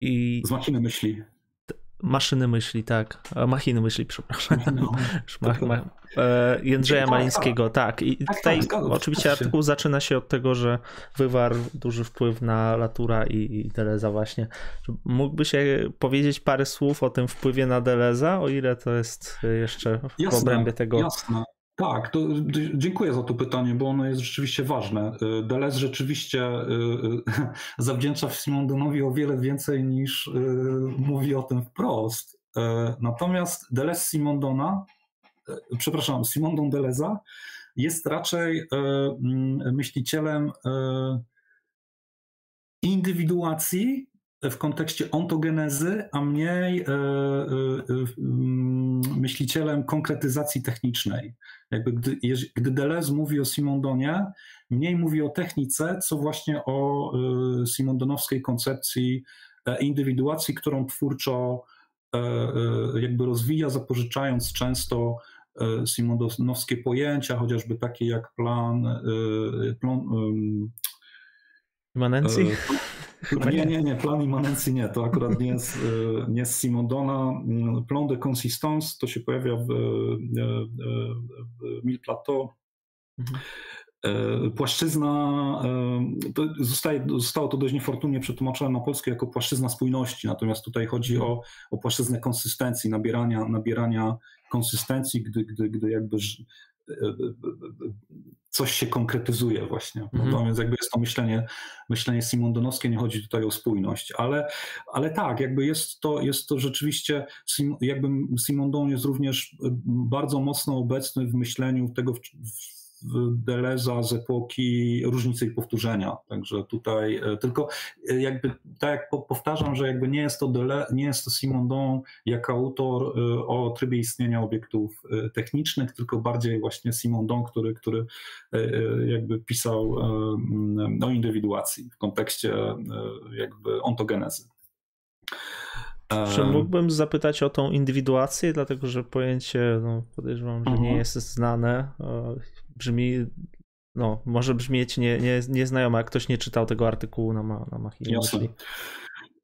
I... Z Maszyny Myśli. Maszyny myśli, tak. Machiny myśli, przepraszam. No, Mach, ma, e, Jędrzeja Marińskiego, tak. I tutaj oczywiście artykuł zaczyna się od tego, że wywarł duży wpływ na Latoura i, i Deleuze'a właśnie. Mógłbyś powiedzieć parę słów o tym wpływie na Deleuze'a, o ile to jest jeszcze w jasne, obrębie tego... Jasne. Tak, to dziękuję za to pytanie, bo ono jest rzeczywiście ważne. Deleuze rzeczywiście zawdzięcza Simondonowi o wiele więcej niż mówi o tym wprost. Natomiast Deleuze Simondona, przepraszam, Simondon Deleuze'a jest raczej myślicielem indywiduacji w kontekście ontogenezy, a mniej myślicielem konkretyzacji technicznej. Jakby gdy, gdy Deleuze mówi o Simondonie, mniej mówi o technice, co właśnie o y, simondonowskiej koncepcji e, indywiduacji, którą twórczo e, e, jakby rozwija, zapożyczając często e, simondonowskie pojęcia, chociażby takie jak plan... E, plan e, Immanencji? E, nie, nie, nie, plan immanencji nie, to akurat nie jest, nie jest Simondona. Plan de consistance to się pojawia w, w Mille Plateau. Mhm. Płaszczyzna, to zostaje, zostało to dość niefortunnie przetłumaczone na polskie jako płaszczyzna spójności, natomiast tutaj chodzi o, o płaszczyznę konsystencji, nabierania, nabierania konsystencji, gdy, gdy, gdy jakby coś się konkretyzuje właśnie. Mhm. Natomiast jakby jest to myślenie, myślenie simondonowskie, nie chodzi tutaj o spójność, ale, ale tak, jakby jest to, jest to rzeczywiście, jakby Simondon jest również bardzo mocno obecny w myśleniu tego, w, w, Deleuze'a z epoki różnicy i powtórzenia. Także tutaj tylko jakby, tak jak powtarzam, że jakby nie jest to, Dele, nie jest to Simondon jako autor o trybie istnienia obiektów technicznych, tylko bardziej właśnie Simondon, który, który jakby pisał o indywiduacji w kontekście jakby ontogenezy. Czy mógłbym zapytać o tą indywiduację, dlatego że pojęcie, no, podejrzewam, że nie jest znane, brzmi, no może brzmieć nie, nie, nieznajomo, jak ktoś nie czytał tego artykułu na, na Machinie.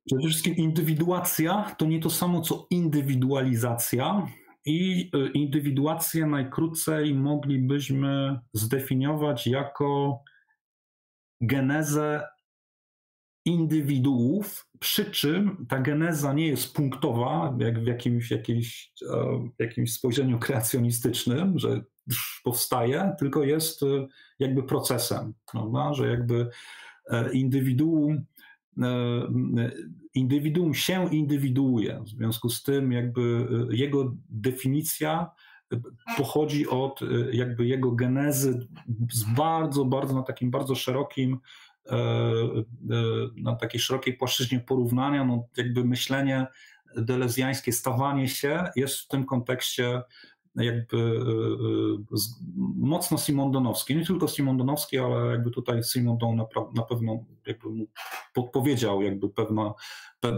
Przede wszystkim indywiduacja to nie to samo co indywidualizacja i indywiduację najkrócej moglibyśmy zdefiniować jako genezę indywiduów, przy czym ta geneza nie jest punktowa, jak w jakimś, jakimś, jakimś spojrzeniu kreacjonistycznym, że powstaje, tylko jest jakby procesem, prawda? Że jakby indywiduum, indywiduum się indywiduuje, w związku z tym jakby jego definicja pochodzi od jakby jego genezy z bardzo, bardzo na takim bardzo szerokim na takiej szerokiej płaszczyźnie porównania, no jakby myślenie deleuzjańskie, stawanie się jest w tym kontekście jakby mocno simondonowskie, nie tylko simondonowskie, ale jakby tutaj Simondon na, na pewno jakby mu podpowiedział jakby pewne,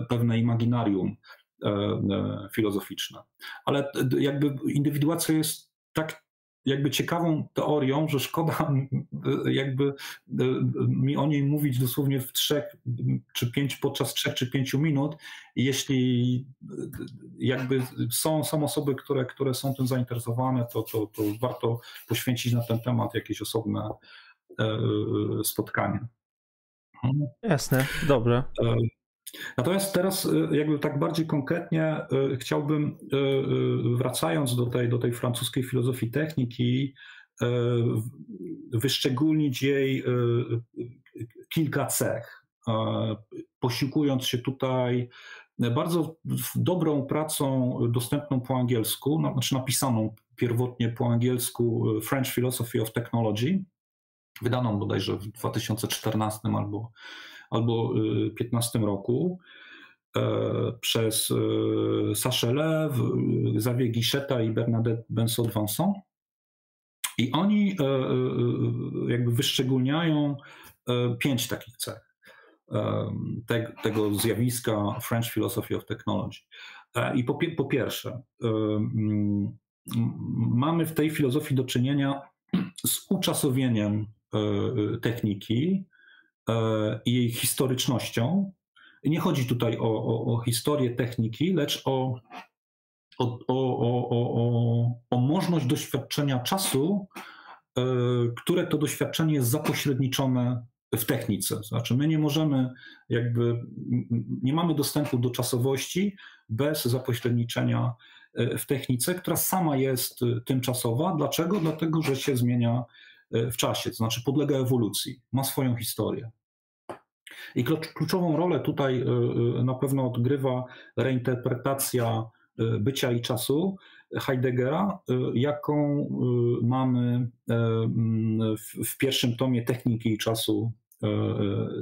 pewne imaginarium filozoficzne. Ale jakby indywiduacja jest tak jakby ciekawą teorią, że szkoda jakby mi o niej mówić dosłownie w trzech czy pięć, podczas trzech czy pięciu minut, jeśli jakby są, są osoby, które, które są tym zainteresowane, to, to, to warto poświęcić na ten temat jakieś osobne spotkanie. Jasne, dobra. Natomiast teraz jakby tak bardziej konkretnie chciałbym, wracając do tej, do tej francuskiej filozofii techniki, wyszczególnić jej kilka cech, posiłkując się tutaj bardzo dobrą pracą dostępną po angielsku, znaczy napisaną pierwotnie po angielsku French Philosophy of Technology, wydaną bodajże w dwa tysiące czternastym albo albo piętnastym roku przez Sachelę, Xavier Guicheta i Bernadette Benson-Vincent. I oni jakby wyszczególniają pięć takich cech tego zjawiska French Philosophy of Technology. I po, po pierwsze, mamy w tej filozofii do czynienia z uczasowieniem techniki i jej historycznością. Nie chodzi tutaj o, o, o historię techniki, lecz o, o, o, o, o, o możność doświadczenia czasu, które to doświadczenie jest zapośredniczone w technice. Znaczy my nie możemy jakby, nie mamy dostępu do czasowości bez zapośredniczenia w technice, która sama jest tymczasowa. Dlaczego? Dlatego, że się zmienia w czasie, to znaczy podlega ewolucji, ma swoją historię. I kluczową rolę tutaj na pewno odgrywa reinterpretacja bycia i czasu Heideggera, jaką mamy w pierwszym tomie Techniki i czasu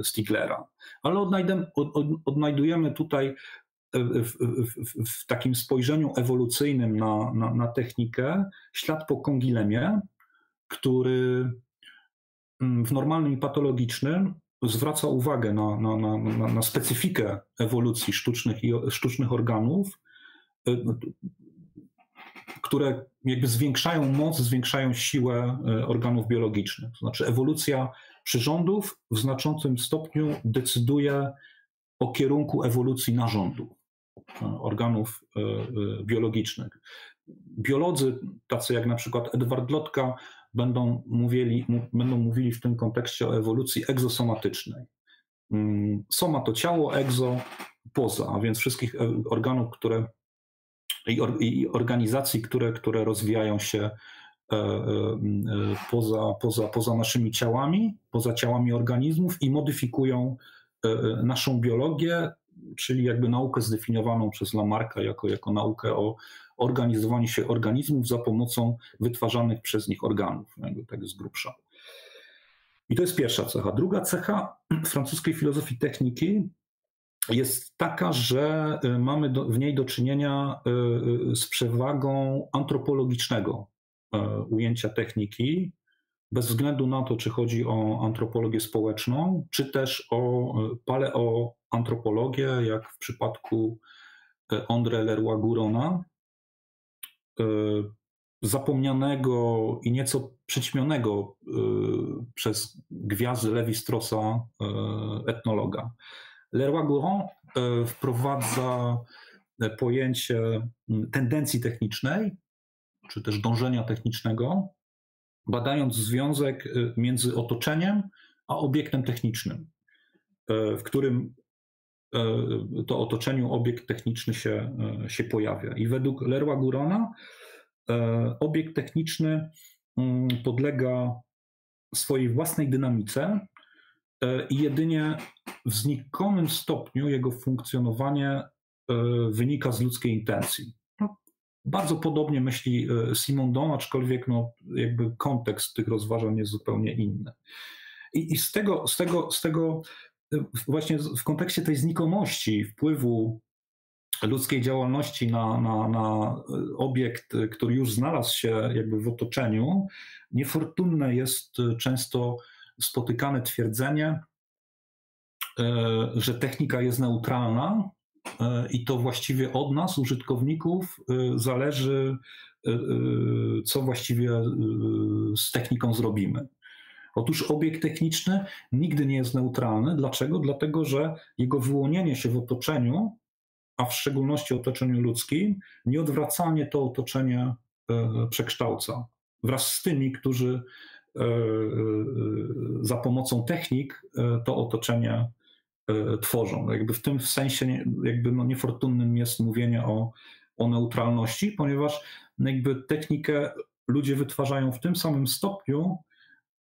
Stieglera. Ale odnajdujemy tutaj w, w, w takim spojrzeniu ewolucyjnym na, na, na technikę ślad po Canguilhemie, który w normalnym i patologicznym zwraca uwagę na, na, na, na specyfikę ewolucji sztucznych, i, sztucznych organów, które jakby zwiększają moc, zwiększają siłę organów biologicznych. To znaczy ewolucja przyrządów w znaczącym stopniu decyduje o kierunku ewolucji narządów, organów biologicznych. Biolodzy, tacy jak na przykład Edward Lotka, Będą mówili, będą mówili w tym kontekście o ewolucji egzosomatycznej. Soma to ciało, egzo poza, a więc wszystkich organów, które i, or, i organizacji, które, które rozwijają się poza, poza, poza naszymi ciałami, poza ciałami organizmów i modyfikują naszą biologię, czyli jakby naukę zdefiniowaną przez Lamarcka jako, jako naukę o organizowanie się organizmów za pomocą wytwarzanych przez nich organów, jakby tak z grubsza. I to jest pierwsza cecha. Druga cecha francuskiej filozofii techniki jest taka, że mamy do, w niej do czynienia z przewagą antropologicznego ujęcia techniki, bez względu na to, czy chodzi o antropologię społeczną, czy też o paleoantropologię, jak w przypadku André Leroi-Gourhana, zapomnianego i nieco przyćmionego przez gwiazdy Lévi-Straussa etnologa. Leroy-Gourhan wprowadza pojęcie tendencji technicznej, czy też dążenia technicznego, badając związek między otoczeniem a obiektem technicznym, w którym to otoczeniu obiekt techniczny się, się pojawia. I według Leroy-Gourhana obiekt techniczny podlega swojej własnej dynamice i jedynie w znikomym stopniu jego funkcjonowanie wynika z ludzkiej intencji. No, bardzo podobnie myśli Simondon, aczkolwiek no, jakby kontekst tych rozważań jest zupełnie inny. I, i z tego, z tego, z tego właśnie w kontekście tej znikomości wpływu ludzkiej działalności na, na, na obiekt, który już znalazł się jakby w otoczeniu, niefortunne jest często spotykane twierdzenie, że technika jest neutralna i to właściwie od nas, użytkowników, zależy, co właściwie z techniką zrobimy. Otóż obiekt techniczny nigdy nie jest neutralny. Dlaczego? Dlatego, że jego wyłonienie się w otoczeniu, a w szczególności otoczeniu ludzkim, nieodwracalnie to otoczenie przekształca. Wraz z tymi, którzy za pomocą technik to otoczenie tworzą. Jakby w tym sensie jakby no niefortunnym jest mówienie o, o neutralności, ponieważ jakby technikę ludzie wytwarzają w tym samym stopniu,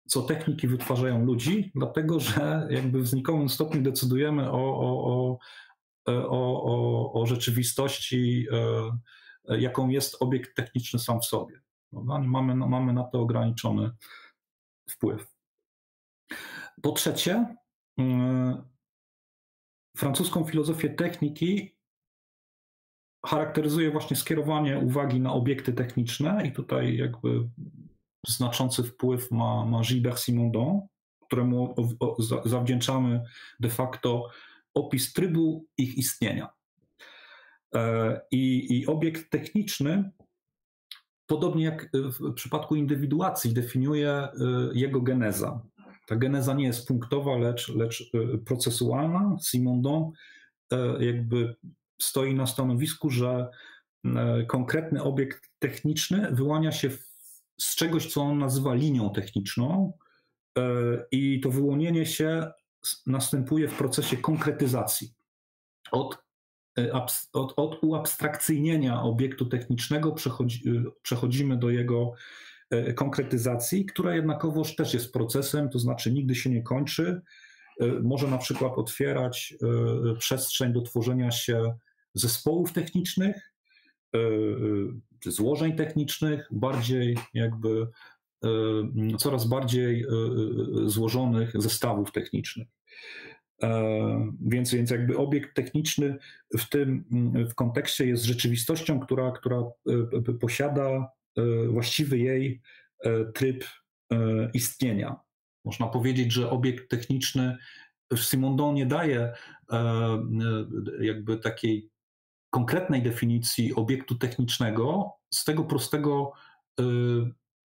co techniki wytwarzają ludzi, dlatego że jakby w znikomym stopniu decydujemy o, o, o, o, o, o rzeczywistości, jaką jest obiekt techniczny sam w sobie. Mamy, mamy na to ograniczony wpływ. Po trzecie, francuską filozofię techniki charakteryzuje właśnie skierowanie uwagi na obiekty techniczne i tutaj jakby znaczący wpływ ma, ma Gilbert Simondon, któremu o, o, zawdzięczamy de facto opis trybu ich istnienia. E, i, I obiekt techniczny, podobnie jak w przypadku indywiduacji, definiuje jego geneza. Ta geneza nie jest punktowa, lecz, lecz procesualna. Simondon jakby stoi na stanowisku, że konkretny obiekt techniczny wyłania się z czegoś, co on nazywa linią techniczną, i to wyłonienie się następuje w procesie konkretyzacji. Od Od, od uabstrakcyjnienia obiektu technicznego przechodzi, przechodzimy do jego konkretyzacji, która jednakowoż też jest procesem, to znaczy nigdy się nie kończy. Może na przykład otwierać przestrzeń do tworzenia się zespołów technicznych, czy złożeń technicznych, bardziej jakby coraz bardziej złożonych zestawów technicznych. Więc, więc jakby obiekt techniczny w tym w kontekście jest rzeczywistością, która, która posiada właściwy jej tryb istnienia. Można powiedzieć, że obiekt techniczny w Simondonie daje jakby takiej konkretnej definicji obiektu technicznego z tego prostego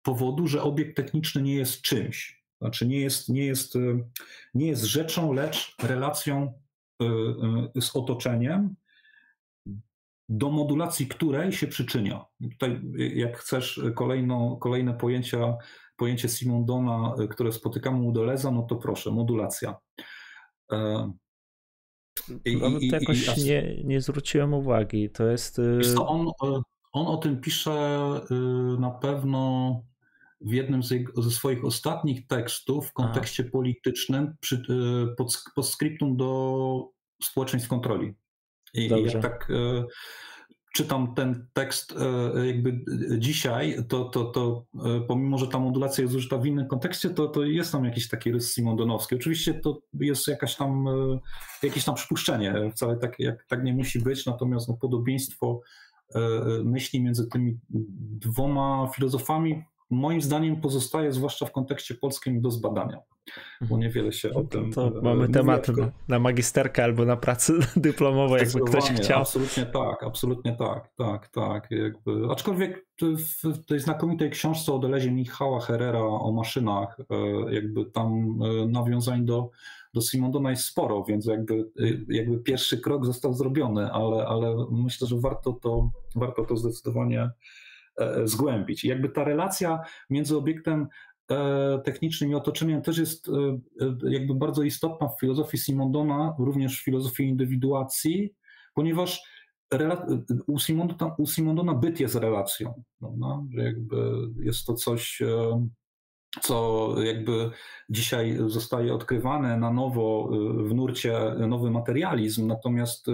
powodu, że obiekt techniczny nie jest czymś. Znaczy nie jest, nie jest, nie jest rzeczą, lecz relacją z otoczeniem, do modulacji której się przyczynia. Tutaj jak chcesz kolejno, kolejne pojęcia, pojęcie Simondona, które spotykamy u Deleuza, no to proszę, modulacja. I, no, i, to jakoś i, nie, nie zwróciłem uwagi. To jest... jest to on, on o tym pisze na pewno... w jednym z jego, ze swoich ostatnich tekstów w kontekście Aha. politycznym przy, pod, pod skryptum do społeczeństw kontroli. I Dobrze. jak tak e, czytam ten tekst e, jakby dzisiaj, to, to, to e, pomimo, że ta modulacja jest użyta w innym kontekście, to, to jest tam jakiś taki rys simondonowski. Oczywiście to jest jakaś tam, e, jakieś tam przypuszczenie, wcale tak, jak, tak nie musi być, natomiast no, podobieństwo e, myśli między tymi dwoma filozofami moim zdaniem pozostaje, zwłaszcza w kontekście polskim, do zbadania, bo niewiele się o tym... To mamy temat jako... na magisterkę albo na pracy dyplomowej, jakby ktoś chciał. Absolutnie tak, absolutnie tak, tak, tak. Jakby. Aczkolwiek w tej znakomitej książce o Delezie Michała Herrera o maszynach, jakby tam nawiązań do, do Simondona jest sporo, więc jakby, jakby pierwszy krok został zrobiony, ale, ale myślę, że warto to, warto to zdecydowanie... zgłębić. I jakby ta relacja między obiektem technicznym i otoczeniem też jest jakby bardzo istotna w filozofii Simondona, również w filozofii indywiduacji, ponieważ u Simondona, u Simondona byt jest relacją, prawda? Że jakby jest to coś, co jakby dzisiaj zostaje odkrywane na nowo w nurcie nowy materializm, natomiast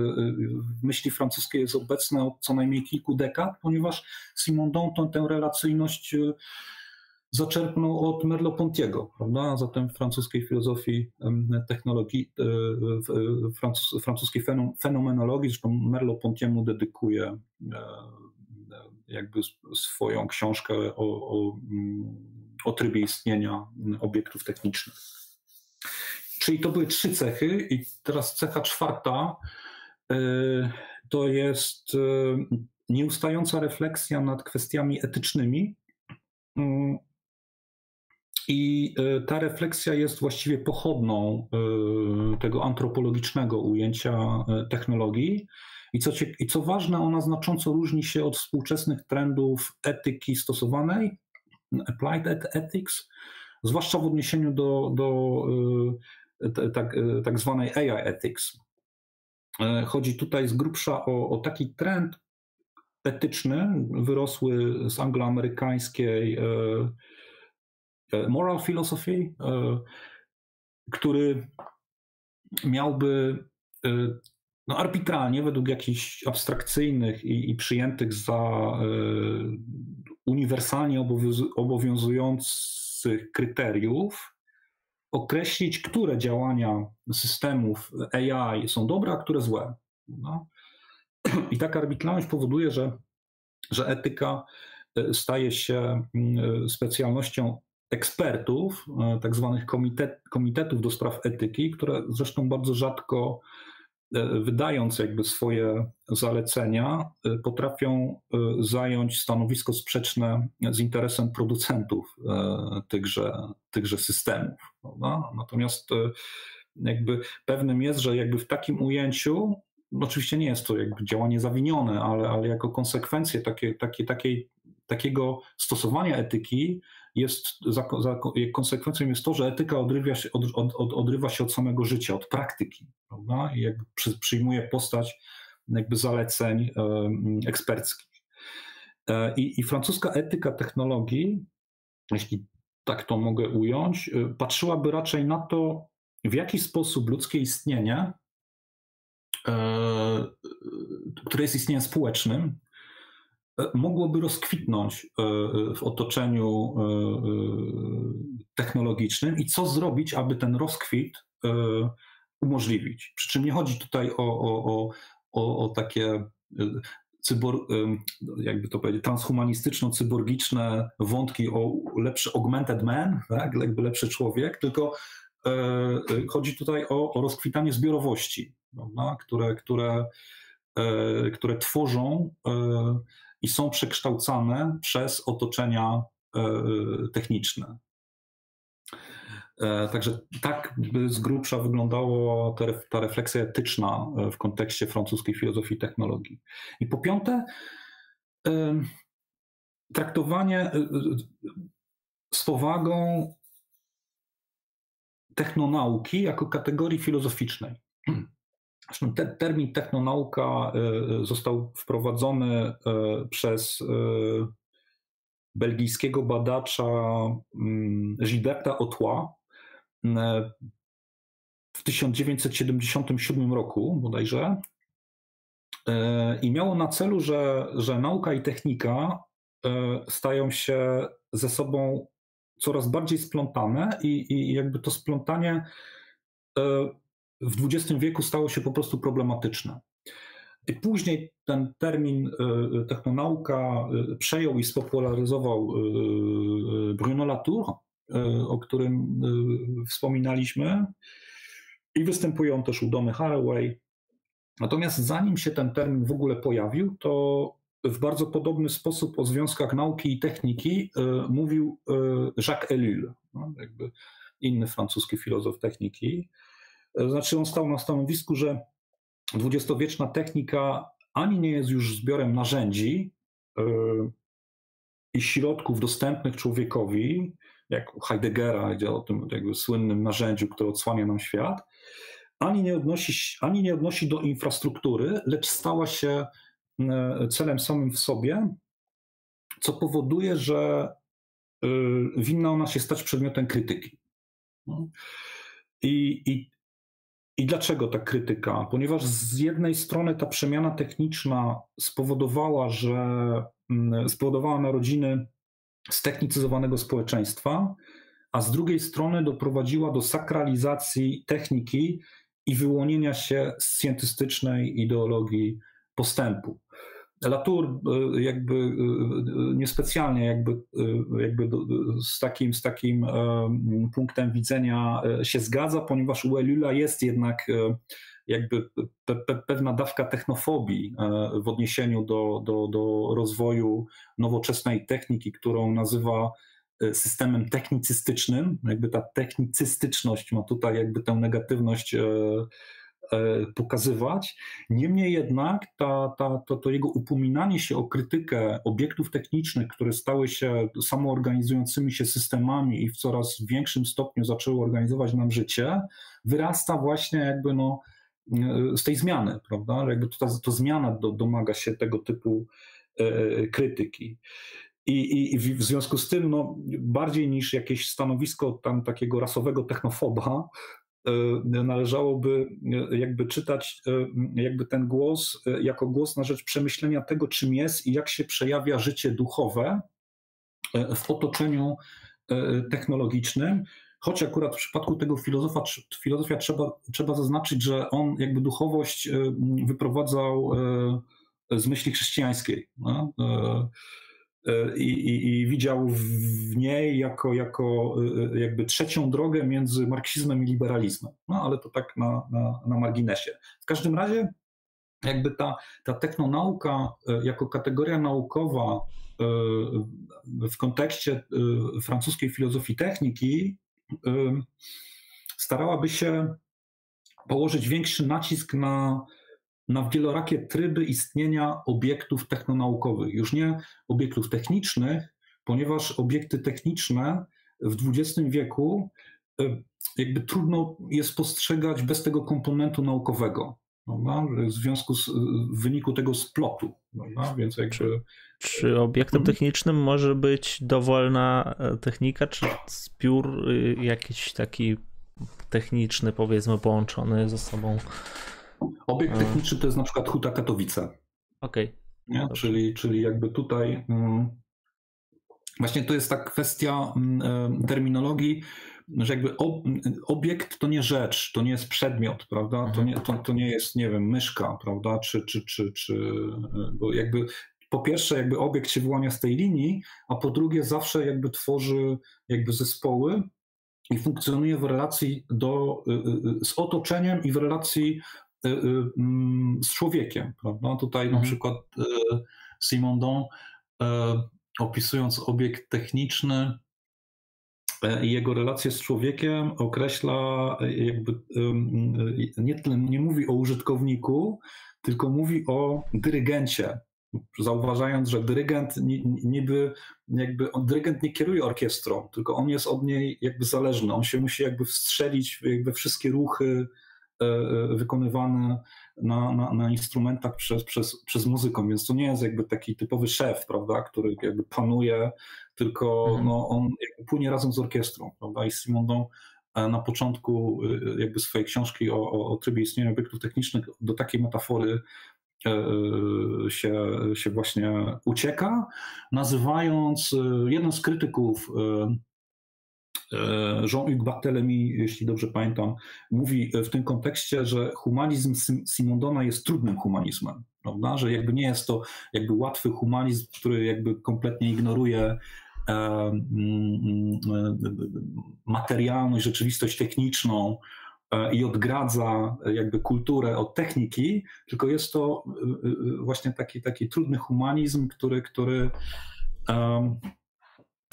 w myśli francuskiej jest obecne od co najmniej kilku dekad, ponieważ Simondon tę, tę relacyjność zaczerpnął od Merleau-Pontiego, prawda? Zatem w francuskiej filozofii technologii, w francuskiej fenomenologii, zresztą Merleau-Pontiemu dedykuje jakby swoją książkę o, o o trybie istnienia obiektów technicznych. Czyli to były trzy cechy i teraz cecha czwarta to jest nieustająca refleksja nad kwestiami etycznymi i ta refleksja jest właściwie pochodną tego antropologicznego ujęcia technologii. I co, I co ważne, ona znacząco różni się od współczesnych trendów etyki stosowanej, applied ethics, zwłaszcza w odniesieniu do, do tak, tak zwanej A I ethics. Chodzi tutaj z grubsza o, o taki trend etyczny, wyrosły z angloamerykańskiej moral philosophy, który miałby no, arbitralnie według jakichś abstrakcyjnych i, i przyjętych za uniwersalnie obowiązujących kryteriów określić, które działania systemów A I są dobre, a które złe. No. I taka arbitralność powoduje, że, że etyka staje się specjalnością ekspertów, tak zwanych komitet, komitetów do spraw etyki, które zresztą bardzo rzadko, wydając jakby swoje zalecenia, potrafią zająć stanowisko sprzeczne z interesem producentów tychże, tychże systemów. Prawda? Natomiast jakby pewnym jest, że jakby w takim ujęciu, oczywiście nie jest to jakby działanie zawinione, ale, ale jako konsekwencje takie, takie, takiej, takiego stosowania etyki jest, za, za, konsekwencją jest to, że etyka odrywa się od, od, od, odrywa się od samego życia, od praktyki, prawda? I jakby przy, przyjmuje postać jakby zaleceń e, eksperckich. E, i, I francuska etyka technologii, jeśli tak to mogę ująć, patrzyłaby raczej na to, w jaki sposób ludzkie istnienie, które jest istnieniem społecznym, mogłoby rozkwitnąć w otoczeniu technologicznym i co zrobić, aby ten rozkwit umożliwić. Przy czym nie chodzi tutaj o, o, o, o takie cybor, jakby to powiedzieć, transhumanistyczno-cyborgiczne wątki o lepszy augmented man, tak? Jakby lepszy człowiek, tylko chodzi tutaj o, o rozkwitanie zbiorowości, prawda? które, które, e, które tworzą e, i są przekształcane przez otoczenia e, techniczne. E, także tak by z grubsza wyglądała ta, ta refleksja etyczna w kontekście francuskiej filozofii technologii. I po piąte, e, traktowanie e, z powagą technonauki jako kategorii filozoficznej. Zresztą ten termin technonauka został wprowadzony przez belgijskiego badacza Gilberta Hottois w tysiąc dziewięćset siedemdziesiątym siódmym roku bodajże i miało na celu, że, że nauka i technika stają się ze sobą coraz bardziej splątane i, i jakby to splątanie w dwudziestym wieku stało się po prostu problematyczne. I później ten termin technonauka przejął i spopularyzował Bruno Latour, o którym wspominaliśmy, i występują też u Donny Haraway. Natomiast zanim się ten termin w ogóle pojawił, to w bardzo podobny sposób o związkach nauki i techniki y, mówił y, Jacques Ellul, no, jakby inny francuski filozof techniki. Znaczy on stał na stanowisku, że dwudziestowieczna technika ani nie jest już zbiorem narzędzi y, i środków dostępnych człowiekowi, jak u Heideggera, gdzie o tym jakby słynnym narzędziu, które odsłania nam świat, ani nie odnosi, ani nie odnosi do infrastruktury, lecz stała się celem samym w sobie, co powoduje, że winna ona się stać przedmiotem krytyki. I, i, i dlaczego ta krytyka? Ponieważ z jednej strony ta przemiana techniczna spowodowała, że spowodowała narodziny ztechnicyzowanego społeczeństwa, a z drugiej strony doprowadziła do sakralizacji techniki i wyłonienia się z scientystycznej ideologii postępu. Latour jakby niespecjalnie jakby, jakby z, takim, z takim punktem widzenia się zgadza, ponieważ u Ellula jest jednak jakby pe, pe, pewna dawka technofobii w odniesieniu do, do, do rozwoju nowoczesnej techniki, którą nazywa systemem technicystycznym. Jakby ta technicystyczność ma tutaj jakby tę negatywność pokazywać. Niemniej jednak ta, ta, to, to jego upominanie się o krytykę obiektów technicznych, które stały się samoorganizującymi się systemami i w coraz większym stopniu zaczęły organizować nam życie, wyrasta właśnie jakby no, z tej zmiany, prawda? Jakby to, to zmiana do, domaga się tego typu e, krytyki. I, i, I w związku z tym no, bardziej niż jakieś stanowisko tam takiego rasowego technofoba, należałoby jakby czytać jakby ten głos jako głos na rzecz przemyślenia tego, czym jest i jak się przejawia życie duchowe w otoczeniu technologicznym. Choć akurat w przypadku tego filozofa, filozofia trzeba, trzeba zaznaczyć, że on jakby duchowość wyprowadzał z myśli chrześcijańskiej. No? I, i, i widział w niej jako, jako jakby trzecią drogę między marksizmem i liberalizmem. No ale to tak na, na, na marginesie. W każdym razie jakby ta, ta technonauka jako kategoria naukowa w kontekście francuskiej filozofii techniki starałaby się położyć większy nacisk na na wielorakie tryby istnienia obiektów technonaukowych, już nie obiektów technicznych, ponieważ obiekty techniczne w dwudziestym wieku jakby trudno jest postrzegać bez tego komponentu naukowego, prawda? W związku z w wyniku tego splotu. Więc jakby... czy, czy obiektem technicznym może być dowolna technika, czy zbiór jakiś taki techniczny, powiedzmy, połączony ze sobą? Obiekt techniczny to jest na przykład Huta Katowice. Okej. Okay. Czyli, czyli jakby tutaj właśnie to jest ta kwestia terminologii, że jakby obiekt to nie rzecz, to nie jest przedmiot, prawda? To nie, to, to nie jest, nie wiem, myszka, prawda? Czy, czy, czy, czy, bo jakby po pierwsze jakby obiekt się wyłania z tej linii, a po drugie zawsze jakby tworzy jakby zespoły, i funkcjonuje w relacji do, z otoczeniem i w relacji z człowiekiem, prawda? Tutaj na przykład Simondon, opisując obiekt techniczny i jego relację z człowiekiem, określa jakby, nie, nie mówi o użytkowniku, tylko mówi o dyrygencie, zauważając, że dyrygent niby jakby, on, dyrygent nie kieruje orkiestrą, tylko on jest od niej jakby zależny, on się musi jakby wstrzelić we wszystkie ruchy wykonywane na, na, na instrumentach przez, przez, przez muzyką, więc to nie jest jakby taki typowy szef, prawda, który jakby panuje, tylko mhm. no, on jakby płynie razem z orkiestrą, prawda? I Simondon na początku jakby swojej książki o, o, o trybie istnienia obiektów technicznych do takiej metafory się, się właśnie ucieka, nazywając jeden z krytyków, Jean-Hugues Bartelet, jeśli dobrze pamiętam, mówi w tym kontekście, że humanizm Simondona jest trudnym humanizmem, prawda? Że jakby nie jest to jakby łatwy humanizm, który jakby kompletnie ignoruje materialność, rzeczywistość techniczną i odgradza jakby kulturę od techniki, tylko jest to właśnie taki, taki trudny humanizm, który, który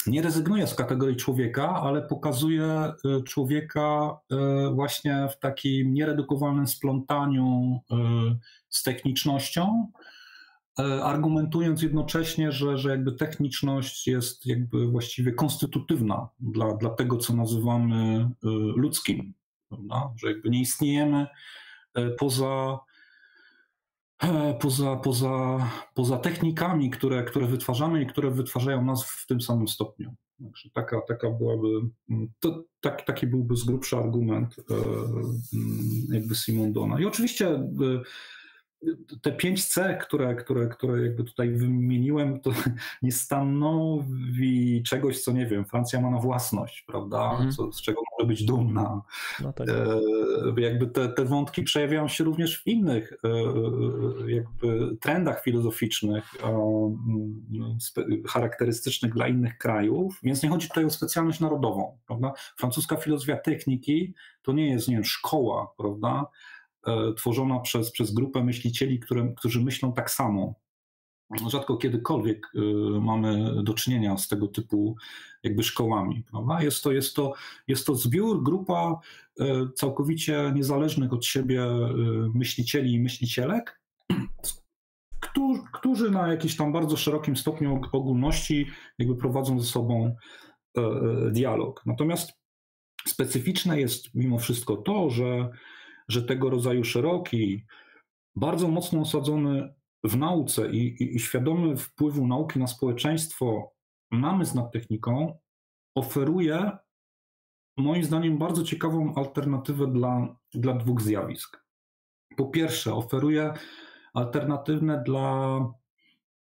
nie rezygnuje z kategorii człowieka, ale pokazuje człowieka właśnie w takim nieredukowalnym splątaniu z technicznością, argumentując jednocześnie, że, że jakby techniczność jest jakby właściwie konstytutywna dla, dla tego, co nazywamy ludzkim. No, że jakby nie istniejemy poza, poza, poza, poza technikami, które, które wytwarzamy i które wytwarzają nas w tym samym stopniu. Także taka, taka byłaby, to, tak, taki byłby z grubsza argument jakby Simondona. I oczywiście te pięć C, które, które, które jakby tutaj wymieniłem, to nie stanowi czegoś, co nie wiem, Francja ma na własność, prawda? Mhm. Co, z czego może być dumna. No tak. e, jakby te, te wątki przejawiają się również w innych e, jakby trendach filozoficznych e, spe, charakterystycznych dla innych krajów, więc nie chodzi tutaj o specjalność narodową, prawda? Francuska filozofia techniki to nie jest, nie wiem, szkoła, prawda? tworzona przez, przez grupę myślicieli, które, którzy myślą tak samo. Rzadko kiedykolwiek mamy do czynienia z tego typu jakby szkołami, prawda? Jest to, jest to, jest to zbiór, grupa całkowicie niezależnych od siebie myślicieli i myślicielek, którzy na jakimś tam bardzo szerokim stopniu ogólności jakby prowadzą ze sobą dialog. Natomiast specyficzne jest mimo wszystko to, że, że tego rodzaju szeroki, bardzo mocno osadzony w nauce i, i, i świadomy wpływu nauki na społeczeństwo namysł nad techniką oferuje moim zdaniem bardzo ciekawą alternatywę dla, dla dwóch zjawisk. Po pierwsze, oferuje alternatywne dla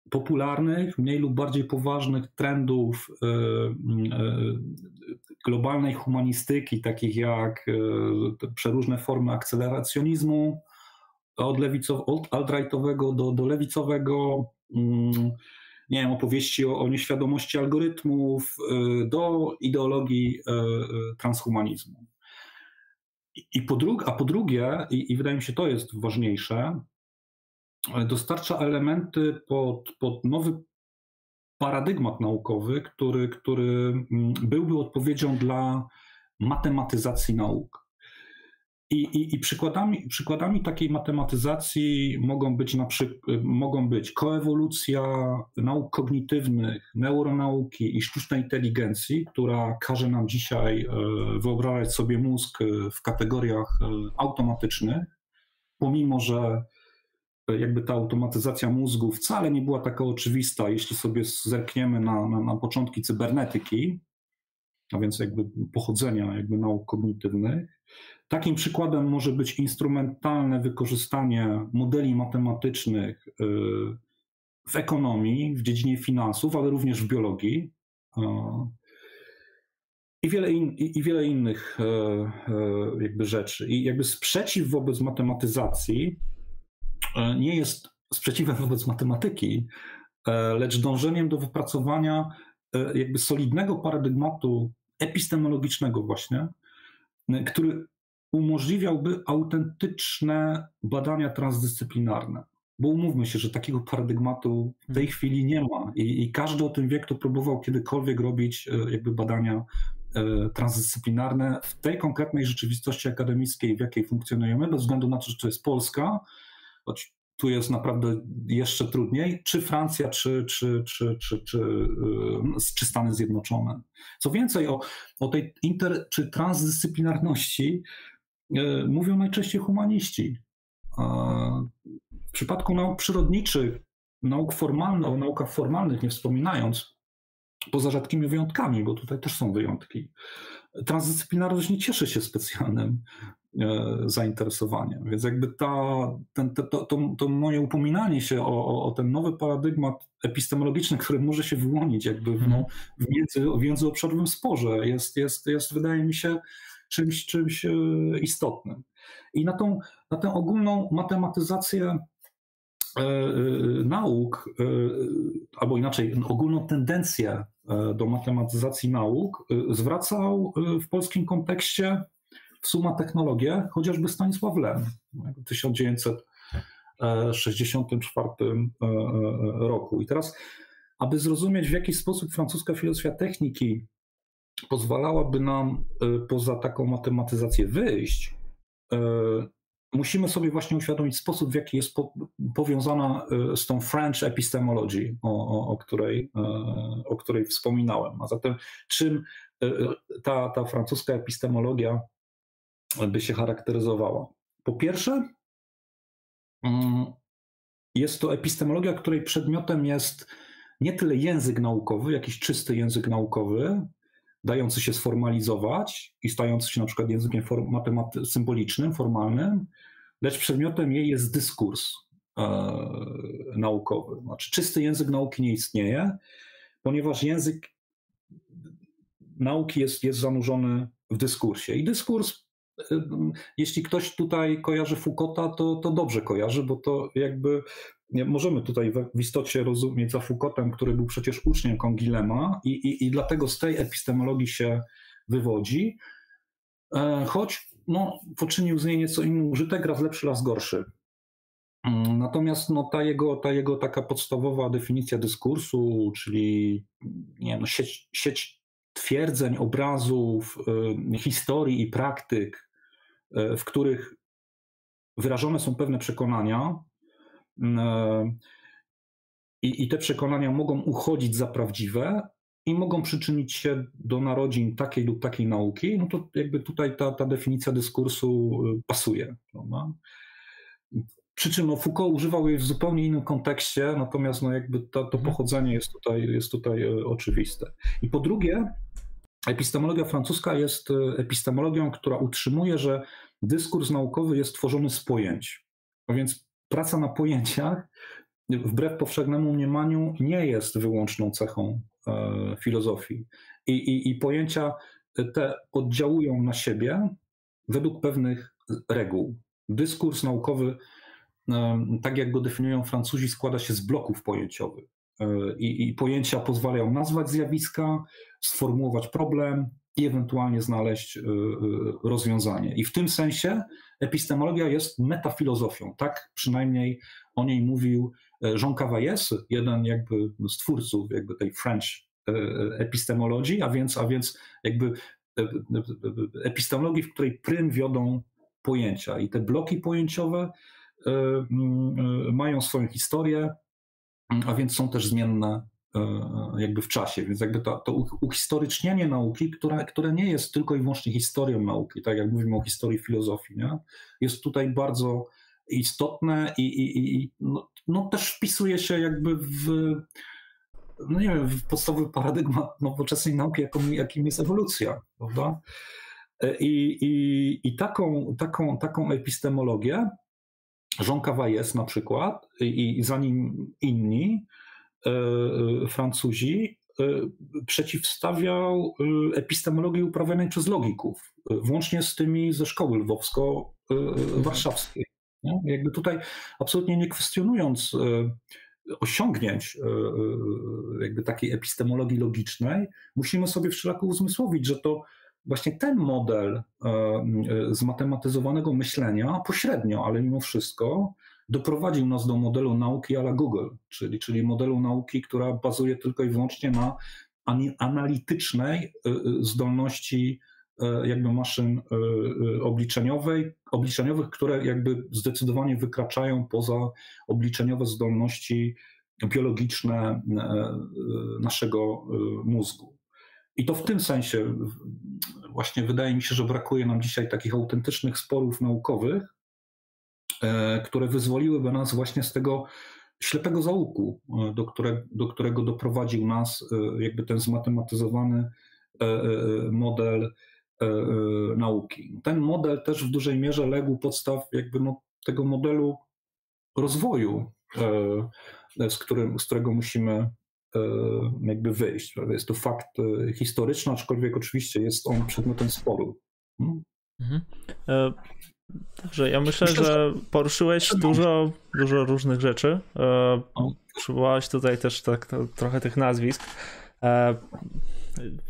popularnych, mniej lub bardziej poważnych trendów y, y, globalnej humanistyki, takich jak y, przeróżne formy akceleracjonizmu, od, lewicow, od alt-rightowego do, do lewicowego, y, nie wiem, opowieści o, o nieświadomości algorytmów, y, do ideologii y, transhumanizmu. I, i po drugie, a po drugie, i, i wydaje mi się to jest ważniejsze, dostarcza elementy pod, pod nowy paradygmat naukowy, który, który byłby odpowiedzią dla matematyzacji nauk. I, i, i przykładami, przykładami takiej matematyzacji mogą być, na przykład, mogą być koewolucja nauk kognitywnych, neuronauki i sztucznej inteligencji, która każe nam dzisiaj wyobrażać sobie mózg w kategoriach automatycznych, pomimo że jakby ta automatyzacja mózgu wcale nie była taka oczywista, jeśli sobie zerkniemy na, na, na początki cybernetyki, a więc jakby pochodzenia jakby nauk kognitywnych. Takim przykładem może być instrumentalne wykorzystanie modeli matematycznych w ekonomii, w dziedzinie finansów, ale również w biologii i wiele, in, i wiele innych jakby rzeczy. I jakby sprzeciw wobec matematyzacji nie jest sprzeciwem wobec matematyki, lecz dążeniem do wypracowania jakby solidnego paradygmatu epistemologicznego właśnie, który umożliwiałby autentyczne badania transdyscyplinarne. Bo umówmy się, że takiego paradygmatu w tej chwili nie ma i, i każdy o tym wie, kto próbował kiedykolwiek robić jakby badania transdyscyplinarne w tej konkretnej rzeczywistości akademickiej, w jakiej funkcjonujemy, bez względu na to, czy to jest Polska, choć tu jest naprawdę jeszcze trudniej, czy Francja, czy, czy, czy, czy, czy, czy Stany Zjednoczone. Co więcej, o, o tej inter- czy transdyscyplinarności y, mówią najczęściej humaniści. A w przypadku nauk przyrodniczych, nauk formalnych, o naukach formalnych nie wspominając, poza rzadkimi wyjątkami, bo tutaj też są wyjątki, transdyscyplinarność nie cieszy się specjalnym zainteresowaniem. Więc jakby ta, ten, to, to, to moje upominanie się o, o, o ten nowy paradygmat epistemologiczny, który może się wyłonić jakby w, no, w między, międzyobszarowym sporze, jest, jest, jest wydaje mi się czymś, czymś istotnym. I na, tą, na tę ogólną matematyzację nauk, albo inaczej ogólną tendencję do matematyzacji nauk zwracał w polskim kontekście w suma technologię, chociażby Stanisław Lem w tysiąc dziewięćset sześćdziesiątym czwartym roku. I teraz, aby zrozumieć, w jaki sposób francuska filozofia techniki pozwalałaby nam poza taką matematyzację wyjść, musimy sobie właśnie uświadomić sposób, w jaki jest po, powiązana z tą French epistemology, o, o, o, której, o której wspominałem. A zatem czym ta, ta francuska epistemologia by się charakteryzowała? Po pierwsze, jest to epistemologia, której przedmiotem jest nie tyle język naukowy, jakiś czysty język naukowy, dający się sformalizować i stający się na przykład językiem formatem symbolicznym, formalnym, lecz przedmiotem jej jest dyskurs e, naukowy. Znaczy czysty język nauki nie istnieje, ponieważ język nauki jest, jest zanurzony w dyskursie. I dyskurs, e, jeśli ktoś tutaj kojarzy Foucaulta, to, to dobrze kojarzy, bo to jakby możemy tutaj w istocie rozumieć za Foucaultem, który był przecież uczniem Canguilhema i, i, i dlatego z tej epistemologii się wywodzi, choć no, poczynił z niej nieco inny użytek, raz lepszy, raz gorszy. Natomiast no, ta, jego, ta jego taka podstawowa definicja dyskursu, czyli nie wiem, no, sieć, sieć twierdzeń, obrazów, y, historii i praktyk, y, w których wyrażone są pewne przekonania y, i te przekonania mogą uchodzić za prawdziwe i mogą przyczynić się do narodzin takiej lub takiej nauki, no to jakby tutaj ta, ta definicja dyskursu pasuje. Prawda? Przy czym no, Foucault używał jej w zupełnie innym kontekście, natomiast no, jakby to, to pochodzenie jest tutaj, jest tutaj oczywiste. I po drugie, epistemologia francuska jest epistemologią, która utrzymuje, że dyskurs naukowy jest tworzony z pojęć. A więc praca na pojęciach, wbrew powszechnemu mniemaniu, nie jest wyłączną cechą e, filozofii. I, i, i pojęcia te oddziałują na siebie według pewnych reguł. Dyskurs naukowy, tak jak go definiują Francuzi, składa się z bloków pojęciowych. I, i pojęcia pozwalają nazwać zjawiska, sformułować problem i ewentualnie znaleźć rozwiązanie. I w tym sensie epistemologia jest metafilozofią. Tak przynajmniej o niej mówił Jean Cavaillés, jeden jakby z twórców jakby tej French epistemologii, a więc, a więc jakby epistemologii, w której prym wiodą pojęcia. I te bloki pojęciowe mają swoją historię, a więc są też zmienne jakby w czasie. Więc jakby to, to uhistorycznienie nauki, które, które nie jest tylko i wyłącznie historią nauki, tak jak mówimy o historii filozofii, nie? Jest tutaj bardzo istotne i, i, i no, no też wpisuje się jakby w, no nie wiem, w podstawowy paradygmat nowoczesnej nauki, jakim, jakim jest ewolucja, prawda? I, i, i taką, taką, taką epistemologię Jean Cavaillés na przykład i, i za nim inni y, y, Francuzi y, przeciwstawiał y, epistemologii uprawianej przez logików, y, włącznie z tymi ze szkoły lwowsko-warszawskiej. Y, y, Jakby tutaj absolutnie nie kwestionując y, osiągnięć y, y, jakby takiej epistemologii logicznej, musimy sobie wszelako uzmysłowić, że to właśnie ten model zmatematyzowanego myślenia pośrednio, ale mimo wszystko doprowadził nas do modelu nauki à la Google, czyli, czyli modelu nauki, która bazuje tylko i wyłącznie na analitycznej zdolności jakby maszyn obliczeniowej, obliczeniowych, które jakby zdecydowanie wykraczają poza obliczeniowe zdolności biologiczne naszego mózgu. I to w tym sensie właśnie wydaje mi się, że brakuje nam dzisiaj takich autentycznych sporów naukowych, które wyzwoliłyby nas właśnie z tego ślepego zaułku, do, które, do którego doprowadził nas jakby ten zmatematyzowany model nauki. Ten model też w dużej mierze legł podstaw jakby no tego modelu rozwoju, z, którym, z którego musimy jakby wyjść. Jest to fakt historyczny, aczkolwiek oczywiście jest on przedmiotem sporu. Hmm? Mhm. E, dobrze, ja myślę, myślę że poruszyłeś dużo, dużo różnych rzeczy. E, Przywołałeś tutaj też tak, to, trochę tych nazwisk. E,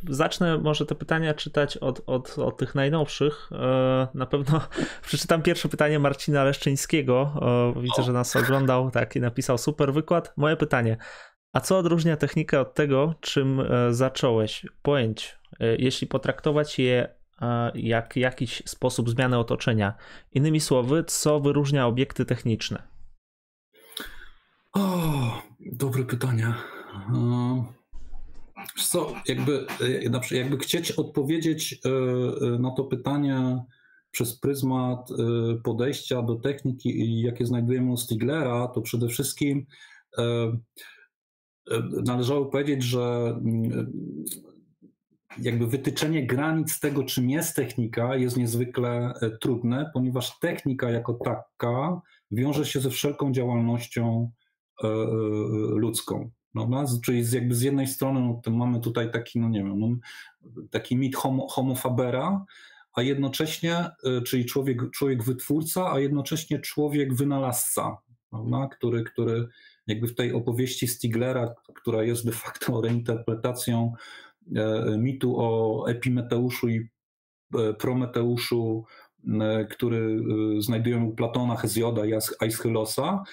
Zacznę może te pytania czytać od, od, od tych najnowszych. Na pewno przeczytam pierwsze pytanie Marcina Leszczyńskiego. Widzę, że nas oglądał, tak, i napisał super wykład. Moje pytanie: a co odróżnia technikę od tego, czym zacząłeś, pojęć, jeśli potraktować je jak jakiś sposób zmiany otoczenia? Innymi słowy, co wyróżnia obiekty techniczne? O, dobre pytanie. Co, jakby, jakby chcieć odpowiedzieć na to pytanie przez pryzmat podejścia do techniki, jakie znajdujemy u Stieglera, to przede wszystkim należało powiedzieć, że jakby wytyczenie granic tego, czym jest technika, jest niezwykle trudne, ponieważ technika jako taka wiąże się ze wszelką działalnością ludzką. No, czyli z, jakby z jednej strony no, to mamy tutaj taki, no nie wiem, no, taki mit homo, homo fabera, a jednocześnie, czyli człowiek, człowiek wytwórca, a jednocześnie człowiek wynalazca, prawda? który, który jakby w tej opowieści Stieglera, która jest de facto reinterpretacją mitu o Epimeteuszu i Prometeuszu który znajdujemy u Platona, Hezjoda i Aeschylosa,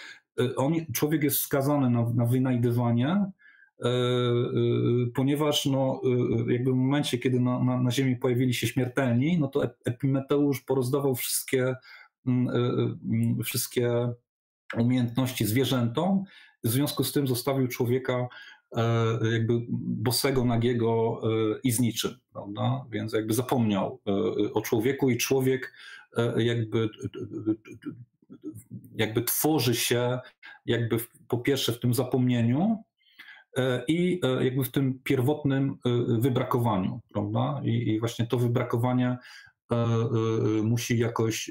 on, człowiek jest skazany na, na wynajdywanie, ponieważ no, jakby w momencie, kiedy na, na, na ziemi pojawili się śmiertelni, no to Epimeteusz porozdawał wszystkie, wszystkie umiejętności zwierzętom, w związku z tym zostawił człowieka jakby bosego, nagiego i z niczym, prawda? Więc jakby zapomniał o człowieku i człowiek jakby, jakby tworzy się jakby po pierwsze w tym zapomnieniu i jakby w tym pierwotnym wybrakowaniu, prawda? I, i właśnie to wybrakowanie musi jakoś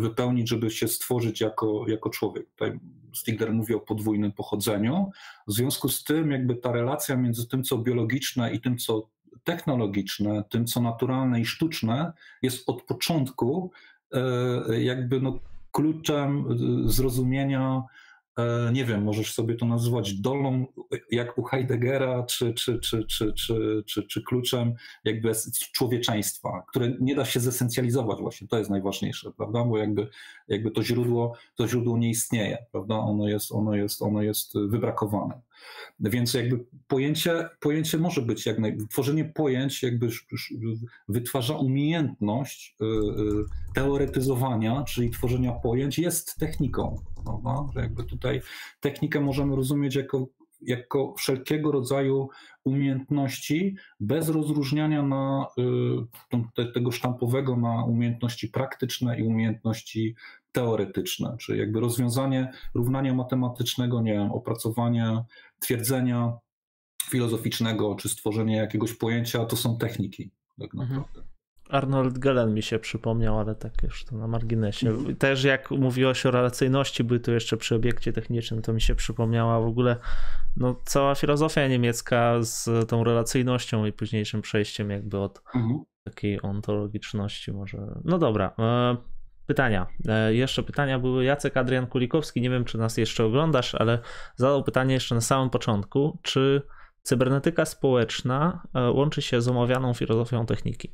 wypełnić, żeby się stworzyć jako, jako człowiek. Tutaj Stiegler mówi o podwójnym pochodzeniu. W związku z tym jakby ta relacja między tym, co biologiczne i tym, co technologiczne, tym, co naturalne i sztuczne, jest od początku jakby no kluczem zrozumienia, nie wiem, możesz sobie to nazywać dolą, jak u Heideggera, czy, czy, czy, czy, czy, czy, czy kluczem jakby człowieczeństwa, które nie da się zesencjalizować właśnie, to jest najważniejsze, prawda, bo jakby, jakby to źródło, to źródło nie istnieje, prawda, ono jest, ono jest, ono jest wybrakowane. Więc jakby pojęcie, pojęcie może być jak naj... tworzenie pojęć jakby wytwarza umiejętność teoretyzowania, czyli tworzenia pojęć jest techniką, prawda? Że jakby tutaj technikę możemy rozumieć jako, jako wszelkiego rodzaju umiejętności bez rozróżniania na, te, tego sztampowego na umiejętności praktyczne i umiejętności teoretyczne, czyli jakby rozwiązanie równania matematycznego, nie wiem, opracowanie twierdzenia filozoficznego, czy stworzenie jakiegoś pojęcia, to są techniki tak naprawdę. Arnold Gelen mi się przypomniał, ale tak już to na marginesie. Mhm. Też jak mówiłaś o relacyjności bytu jeszcze przy obiekcie technicznym, to mi się przypomniała w ogóle no, cała filozofia niemiecka z tą relacyjnością i późniejszym przejściem jakby od mhm. takiej ontologiczności może. No dobra. Pytania. Jeszcze pytania były. Jacek Adrian Kulikowski, nie wiem, czy nas jeszcze oglądasz, ale zadał pytanie jeszcze na samym początku. Czy cybernetyka społeczna łączy się z omawianą filozofią techniki?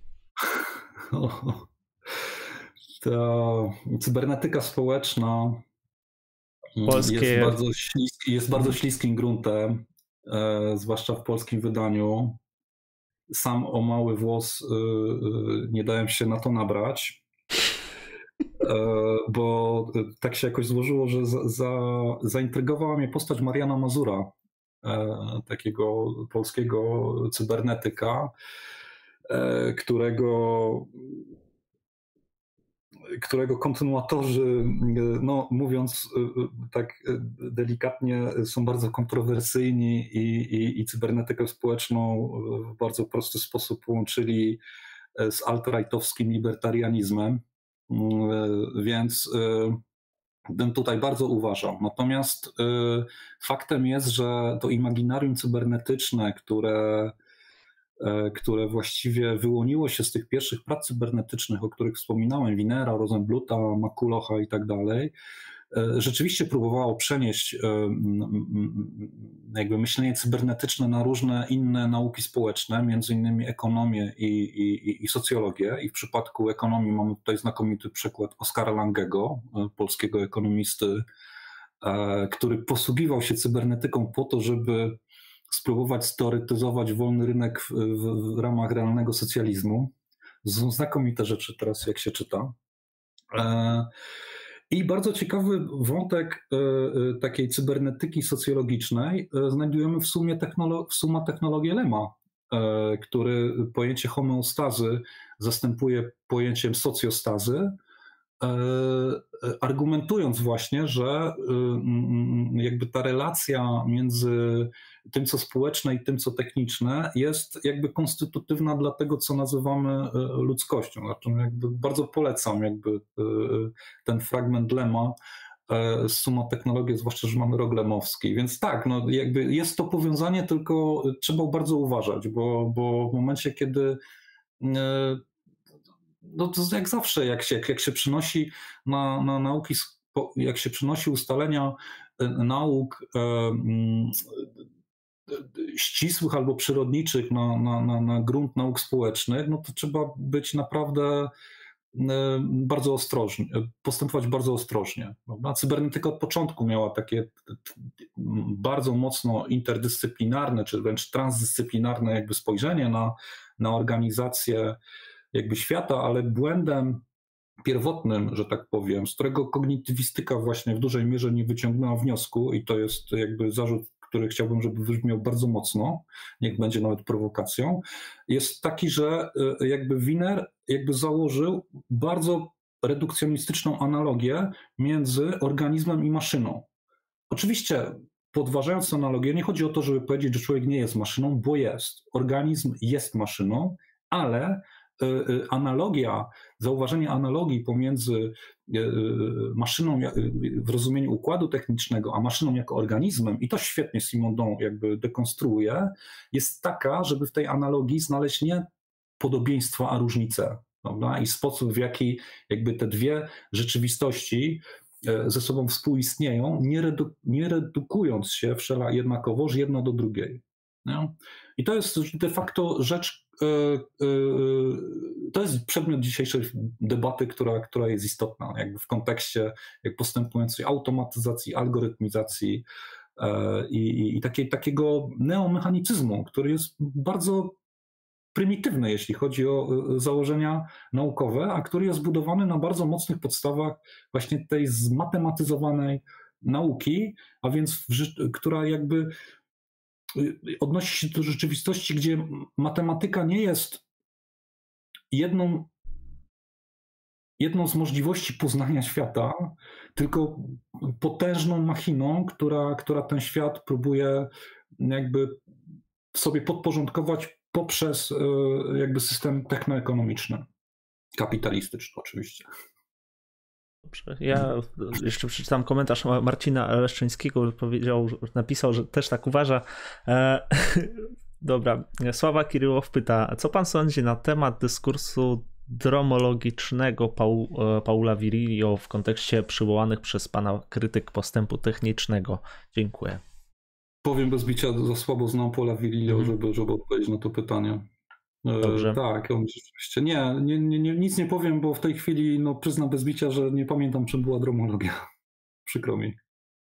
To cybernetyka społeczna Polskie... jest bardzo, jest bardzo śliskim gruntem, zwłaszcza w polskim wydaniu. Sam o mały włos nie dałem się na to nabrać. Bo tak się jakoś złożyło, że za, za, zaintrygowała mnie postać Mariana Mazura, takiego polskiego cybernetyka, którego, którego kontynuatorzy, no, mówiąc tak delikatnie, są bardzo kontrowersyjni i, i, i cybernetykę społeczną w bardzo prosty sposób łączyli z alt-rightowskim libertarianizmem. Więc bym tutaj bardzo uważał. Natomiast faktem jest, że to imaginarium cybernetyczne, które, które właściwie wyłoniło się z tych pierwszych prac cybernetycznych, o których wspominałem, Wienera, Rosenbluta, McCullocha i tak dalej, rzeczywiście próbowało przenieść jakby myślenie cybernetyczne na różne inne nauki społeczne, między innymi ekonomię i, i, i socjologię. I w przypadku ekonomii mamy tutaj znakomity przykład Oskara Langego, polskiego ekonomisty, który posługiwał się cybernetyką po to, żeby spróbować steoretyzować wolny rynek w, w, w ramach realnego socjalizmu. Są znakomite rzeczy teraz, jak się czyta. I bardzo ciekawy wątek takiej cybernetyki socjologicznej znajdujemy w sumie technolo- w suma technologii Lema, który pojęcie homeostazy zastępuje pojęciem socjostazy, argumentując właśnie, że jakby ta relacja między tym, co społeczne i tym, co techniczne, jest jakby konstytutywna dla tego, co nazywamy ludzkością. Znaczy jakby bardzo polecam jakby ten fragment Lema z Summa Technologiae, zwłaszcza, że mamy rok lemowski. Więc tak, no jakby jest to powiązanie, tylko trzeba bardzo uważać, bo, bo w momencie, kiedy no to jak zawsze, jak się, jak się przynosi na, na nauki, jak się przynosi ustalenia nauk ścisłych albo przyrodniczych na, na, na, na grunt nauk społecznych, no to trzeba być naprawdę bardzo ostrożnie, postępować bardzo ostrożnie. Prawda? Cybernetyka od początku miała takie bardzo mocno interdyscyplinarne, czy wręcz transdyscyplinarne jakby spojrzenie na, na organizację jakby świata, ale błędem pierwotnym, że tak powiem, z którego kognitywistyka właśnie w dużej mierze nie wyciągnęła wniosku, i to jest jakby zarzut, który chciałbym, żeby wybrzmiał bardzo mocno, niech będzie nawet prowokacją, jest taki, że jakby Wiener jakby założył bardzo redukcjonistyczną analogię między organizmem i maszyną. Oczywiście podważając analogię, nie chodzi o to, żeby powiedzieć, że człowiek nie jest maszyną, bo jest. Organizm jest maszyną, ale analogia, zauważenie analogii pomiędzy maszyną w rozumieniu układu technicznego, a maszyną jako organizmem, i to świetnie Simondon jakby dekonstruuje, jest taka, żeby w tej analogii znaleźć nie podobieństwa, a różnice, prawda? I sposób, w jaki jakby te dwie rzeczywistości ze sobą współistnieją, nie, redu nie redukując się wszelako jednakowoż jedna do drugiej. No? I to jest de facto rzecz, to jest przedmiot dzisiejszej debaty, która, która jest istotna jakby w kontekście jak postępującej automatyzacji, algorytmizacji i, i, i takiej, takiego neomechanicyzmu, który jest bardzo prymitywny, jeśli chodzi o założenia naukowe, a który jest budowany na bardzo mocnych podstawach właśnie tej zmatematyzowanej nauki, a więc w, która jakby odnosi się do rzeczywistości, gdzie matematyka nie jest jedną, jedną z możliwości poznania świata, tylko potężną machiną, która, która ten świat próbuje jakby sobie podporządkować poprzez jakby system technoekonomiczny, kapitalistyczny oczywiście. Ja jeszcze przeczytam komentarz Marcina Leszczyńskiego, który powiedział, napisał, że też tak uważa. E, dobra, Sława Kiryłow pyta, co pan sądzi na temat dyskursu dromologicznego Paula Virilio w kontekście przywołanych przez pana krytyk postępu technicznego? Dziękuję. Powiem bez bicia, za słabo znam Paula Virilio, mm. żeby, żeby odpowiedzieć na to pytanie. Dobrze. Tak, on rzeczywiście. Nie, nie, nie, nic nie powiem, bo w tej chwili no, przyznam bez bicia, że nie pamiętam, czym była dromologia. Przykro mi.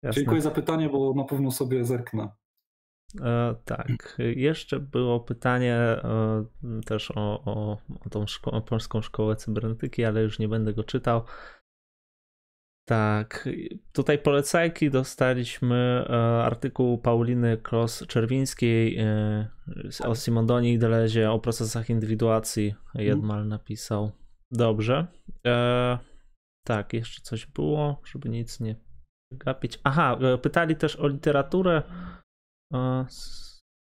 Jasne. Dziękuję za pytanie, bo na pewno sobie zerknę. E, tak, jeszcze było pytanie e, też o, o, o tą szko- o polską szkołę cybernetyki, ale już nie będę go czytał. Tak, tutaj polecajki dostaliśmy artykuł Pauliny Klos-Czerwińskiej o Simondonie i Delezie, o procesach indywiduacji, Jedmal napisał. Dobrze. E, tak, jeszcze coś było, żeby nic nie gapić. Aha, pytali też o literaturę. E,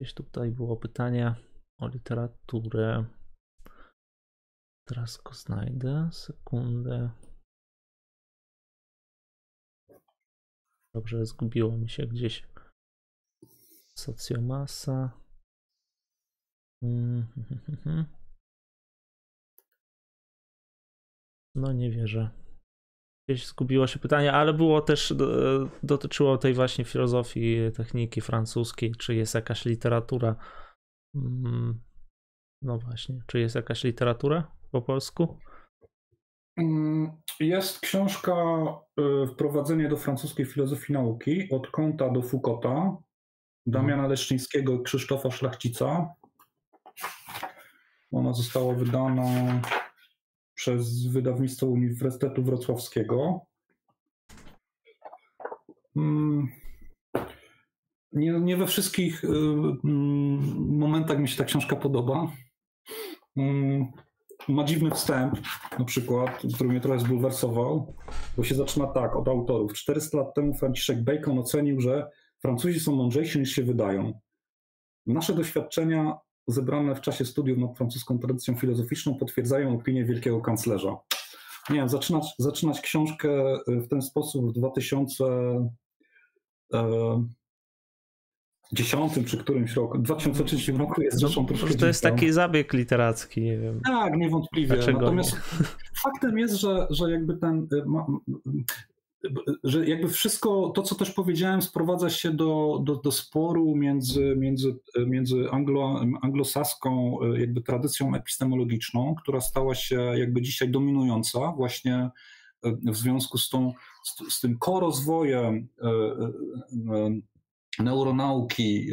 gdzieś tutaj było pytanie o literaturę. Teraz go znajdę, sekundę. Dobrze, zgubiło mi się gdzieś. Socjomasa. No nie wierzę. Gdzieś zgubiło się pytanie, ale było też, dotyczyło tej właśnie filozofii, techniki francuskiej, czy jest jakaś literatura. No właśnie, czy jest jakaś literatura po polsku? Jest książka Wprowadzenie do francuskiej filozofii nauki od Kanta do Foucaulta, Damiana Leszczyńskiego i Krzysztofa Szlachcica. Ona została wydana przez wydawnictwo Uniwersytetu Wrocławskiego. Nie, nie we wszystkich momentach mi się ta książka podoba. Ma dziwny wstęp, na przykład, który mnie trochę zbulwersował, bo się zaczyna tak, od autorów. czterysta lat temu Franciszek Bacon ocenił, że Francuzi są mądrzejsi niż się wydają. Nasze doświadczenia zebrane w czasie studiów nad francuską tradycją filozoficzną potwierdzają opinię wielkiego kanclerza. Nie wiem, zaczynać, zaczynać książkę w ten sposób w dwa tysiące dziesiątym czy którymś roku, dwa tysiące trzecim roku jest zresztą troszkę. To jest taki zabieg literacki, nie wiem. Tak, niewątpliwie. Dlaczego? Natomiast nie? Faktem jest, że, że jakby ten że jakby wszystko to, co też powiedziałem, sprowadza się do, do, do sporu między, między, między anglo, anglosaską jakby tradycją epistemologiczną, która stała się jakby dzisiaj dominująca właśnie w związku z, tą, z, z tym korozwojem neuronauki,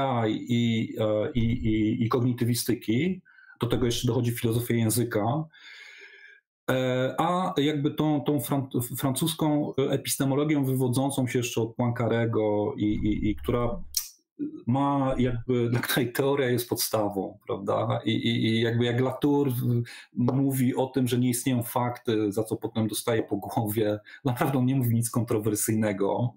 A I i, i, i, i kognitywistyki, do tego jeszcze dochodzi filozofia języka, a jakby tą, tą francuską epistemologią wywodzącą się jeszcze od Poincarego i, i, i która ma jakby, dla której teoria jest podstawą, prawda? I, i, i jakby jak Latour mówi o tym, że nie istnieją fakty, za co potem dostaje po głowie, naprawdę on nie mówi nic kontrowersyjnego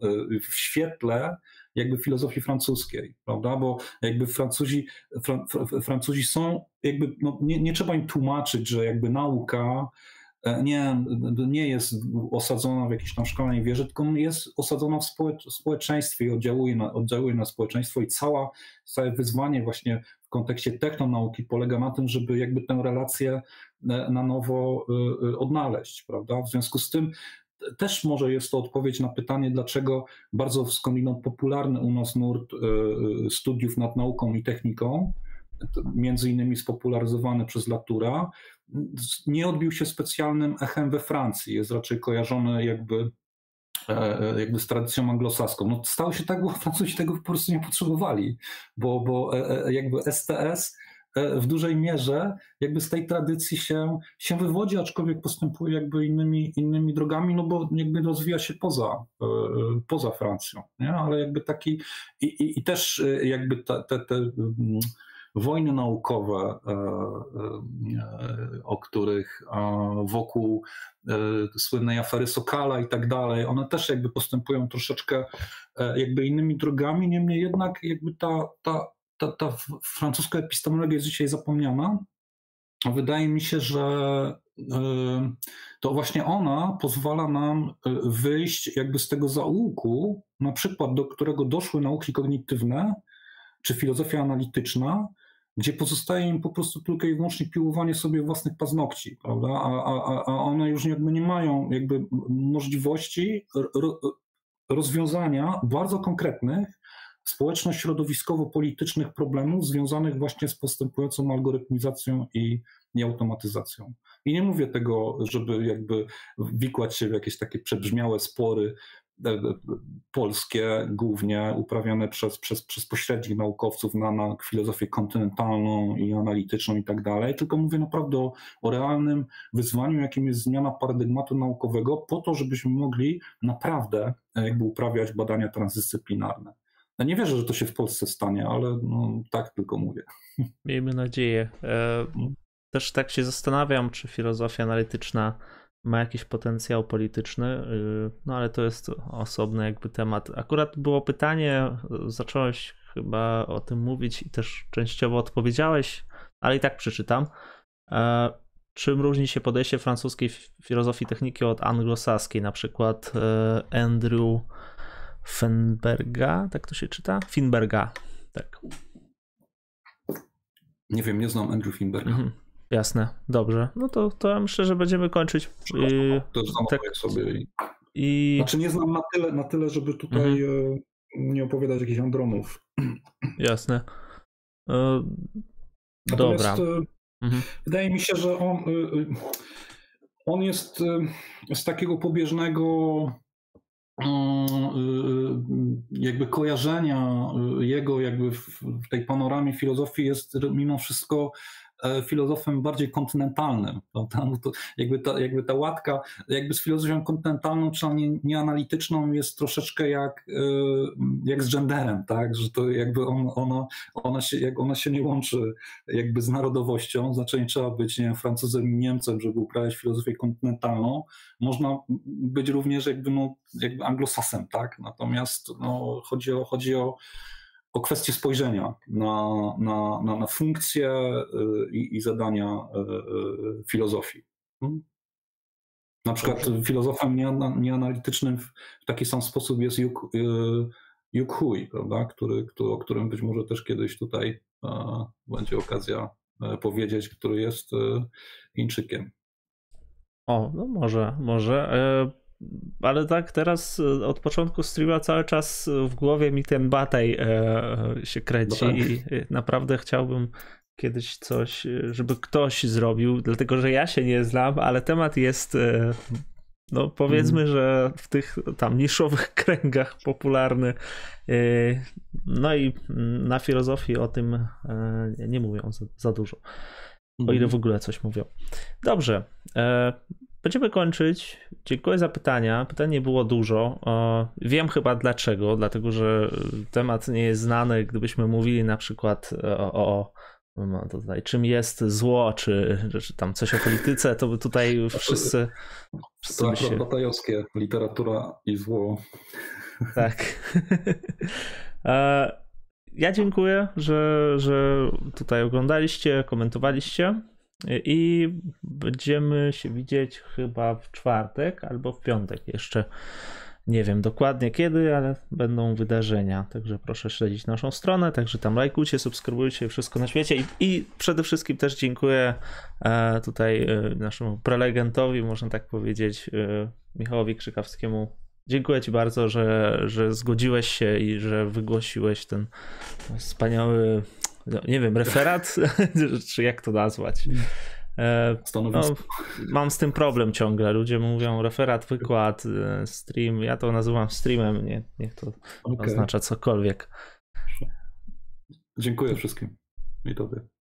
w świetle jakby filozofii francuskiej, prawda? Bo jakby Francuzi, Fran, Francuzi są, jakby no, nie, nie trzeba im tłumaczyć, że jakby nauka Nie, nie jest osadzona w jakiejś tam szklanej wieży, tylko jest osadzona w społeczeństwie i oddziałuje na, oddziałuje na społeczeństwo, i cała, całe wyzwanie właśnie w kontekście technonauki polega na tym, żeby jakby tę relację na nowo odnaleźć, prawda? W związku z tym też może jest to odpowiedź na pytanie, dlaczego bardzo skądinąd popularny u nas nurt studiów nad nauką i techniką, między innymi spopularyzowany przez Latoura, nie odbił się specjalnym echem we Francji, jest raczej kojarzony jakby, jakby z tradycją anglosaską. No, stało się tak, bo Francuzi tego po prostu nie potrzebowali, bo, bo jakby S T S w dużej mierze jakby z tej tradycji się, się wywodzi, aczkolwiek postępuje jakby innymi, innymi drogami, no bo jakby rozwija się poza, poza Francją, nie? Ale jakby taki i, i, i też jakby te, te, te wojny naukowe, o których wokół słynnej afery Sokala i tak dalej, one też jakby postępują troszeczkę jakby innymi drogami, niemniej jednak jakby ta, ta, ta, ta francuska epistemologia jest dzisiaj zapomniana. Wydaje mi się, że to właśnie ona pozwala nam wyjść jakby z tego zaułku, na przykład do którego doszły nauki kognitywne czy filozofia analityczna, gdzie pozostaje im po prostu tylko i wyłącznie piłowanie sobie własnych paznokci, prawda? A, a, a one już jakby nie mają jakby możliwości ro, rozwiązania bardzo konkretnych społeczno-środowiskowo-politycznych problemów związanych właśnie z postępującą algorytmizacją i automatyzacją. I nie mówię tego, żeby jakby wikłać się w jakieś takie przebrzmiałe spory polskie, głównie uprawiane przez, przez, przez pośrednich naukowców na, na filozofię kontynentalną i analityczną i tak dalej, tylko mówię naprawdę o, o realnym wyzwaniu, jakim jest zmiana paradygmatu naukowego, po to, żebyśmy mogli naprawdę jakby uprawiać badania transdyscyplinarne. Ja nie wierzę, że to się w Polsce stanie, ale no, tak tylko mówię. Miejmy nadzieję. Też tak się zastanawiam, czy filozofia analityczna ma jakiś potencjał polityczny, no ale to jest osobny jakby temat. Akurat było pytanie, zacząłeś chyba o tym mówić i też częściowo odpowiedziałeś, ale i tak przeczytam. Czym różni się podejście francuskiej filozofii techniki od anglosaskiej, na przykład Andrew Finberga, tak to się czyta? Finberga, tak. Nie wiem, nie znam Andrew Finberga. Mhm. Jasne, dobrze. No to, to ja myślę, że będziemy kończyć. I, to znam tak, sobie. I... Znaczy nie znam na tyle, na tyle żeby tutaj mhm. nie opowiadać jakichś andronów. Jasne. Yy, dobra. Mhm. Wydaje mi się, że on, on jest z takiego pobieżnego jakby kojarzenia jego jakby w tej panoramie filozofii jest mimo wszystko filozofem bardziej kontynentalnym, prawda? No to jakby, ta, jakby ta łatka jakby z filozofią kontynentalną czy nie, nieanalityczną jest troszeczkę jak, jak z genderem, tak? Że to jakby on, ona, ona, się, jak ona się nie łączy jakby z narodowością, znaczy nie trzeba być nie wiem, Francuzem i Niemcem, żeby uprawiać filozofię kontynentalną, można być również jakby, no, jakby anglosasem, tak? Natomiast no, chodzi o, chodzi o o kwestię spojrzenia na, na, na, na funkcje i, i zadania filozofii. Na przykład filozofem nieanalitycznym w taki sam sposób jest Juk Hui, prawda? Który, który, o którym być może też kiedyś tutaj będzie okazja powiedzieć, który jest Chińczykiem. O, no może, może. ale tak teraz od początku streama cały czas w głowie mi ten Bataille się kręci no tak. I naprawdę chciałbym kiedyś coś, żeby ktoś zrobił, dlatego że ja się nie znam, ale temat jest, no powiedzmy, mm. że w tych tam niszowych kręgach popularny. No i na filozofii o tym nie mówią za, za dużo, mm. o ile w ogóle coś mówią. Dobrze. Będziemy kończyć. Dziękuję za pytania. Pytań nie było dużo. Wiem chyba dlaczego, dlatego że temat nie jest znany. Gdybyśmy mówili na przykład o, o no tutaj, czym jest zło, czy, czy tam coś o polityce, to by tutaj wszyscy... wszyscy to się... batajowskie, literatura i zło. Tak. Ja dziękuję, że, że tutaj oglądaliście, komentowaliście. I będziemy się widzieć chyba w czwartek albo w piątek. Jeszcze nie wiem dokładnie kiedy, ale będą wydarzenia. Także proszę śledzić naszą stronę. Także tam lajkujcie, subskrybujcie, wszystko na świecie. I, i przede wszystkim też dziękuję e, tutaj e, naszemu prelegentowi, można tak powiedzieć, e, Michałowi Krzykawskiemu. Dziękuję ci bardzo, że, że zgodziłeś się i że wygłosiłeś ten wspaniały... No, nie wiem, referat, czy jak to nazwać. No, mam z tym problem ciągle. Ludzie mówią referat, wykład, stream. Ja to nazywam streamem. Nie, niech to okay. oznacza cokolwiek. Dziękuję wszystkim i tobie.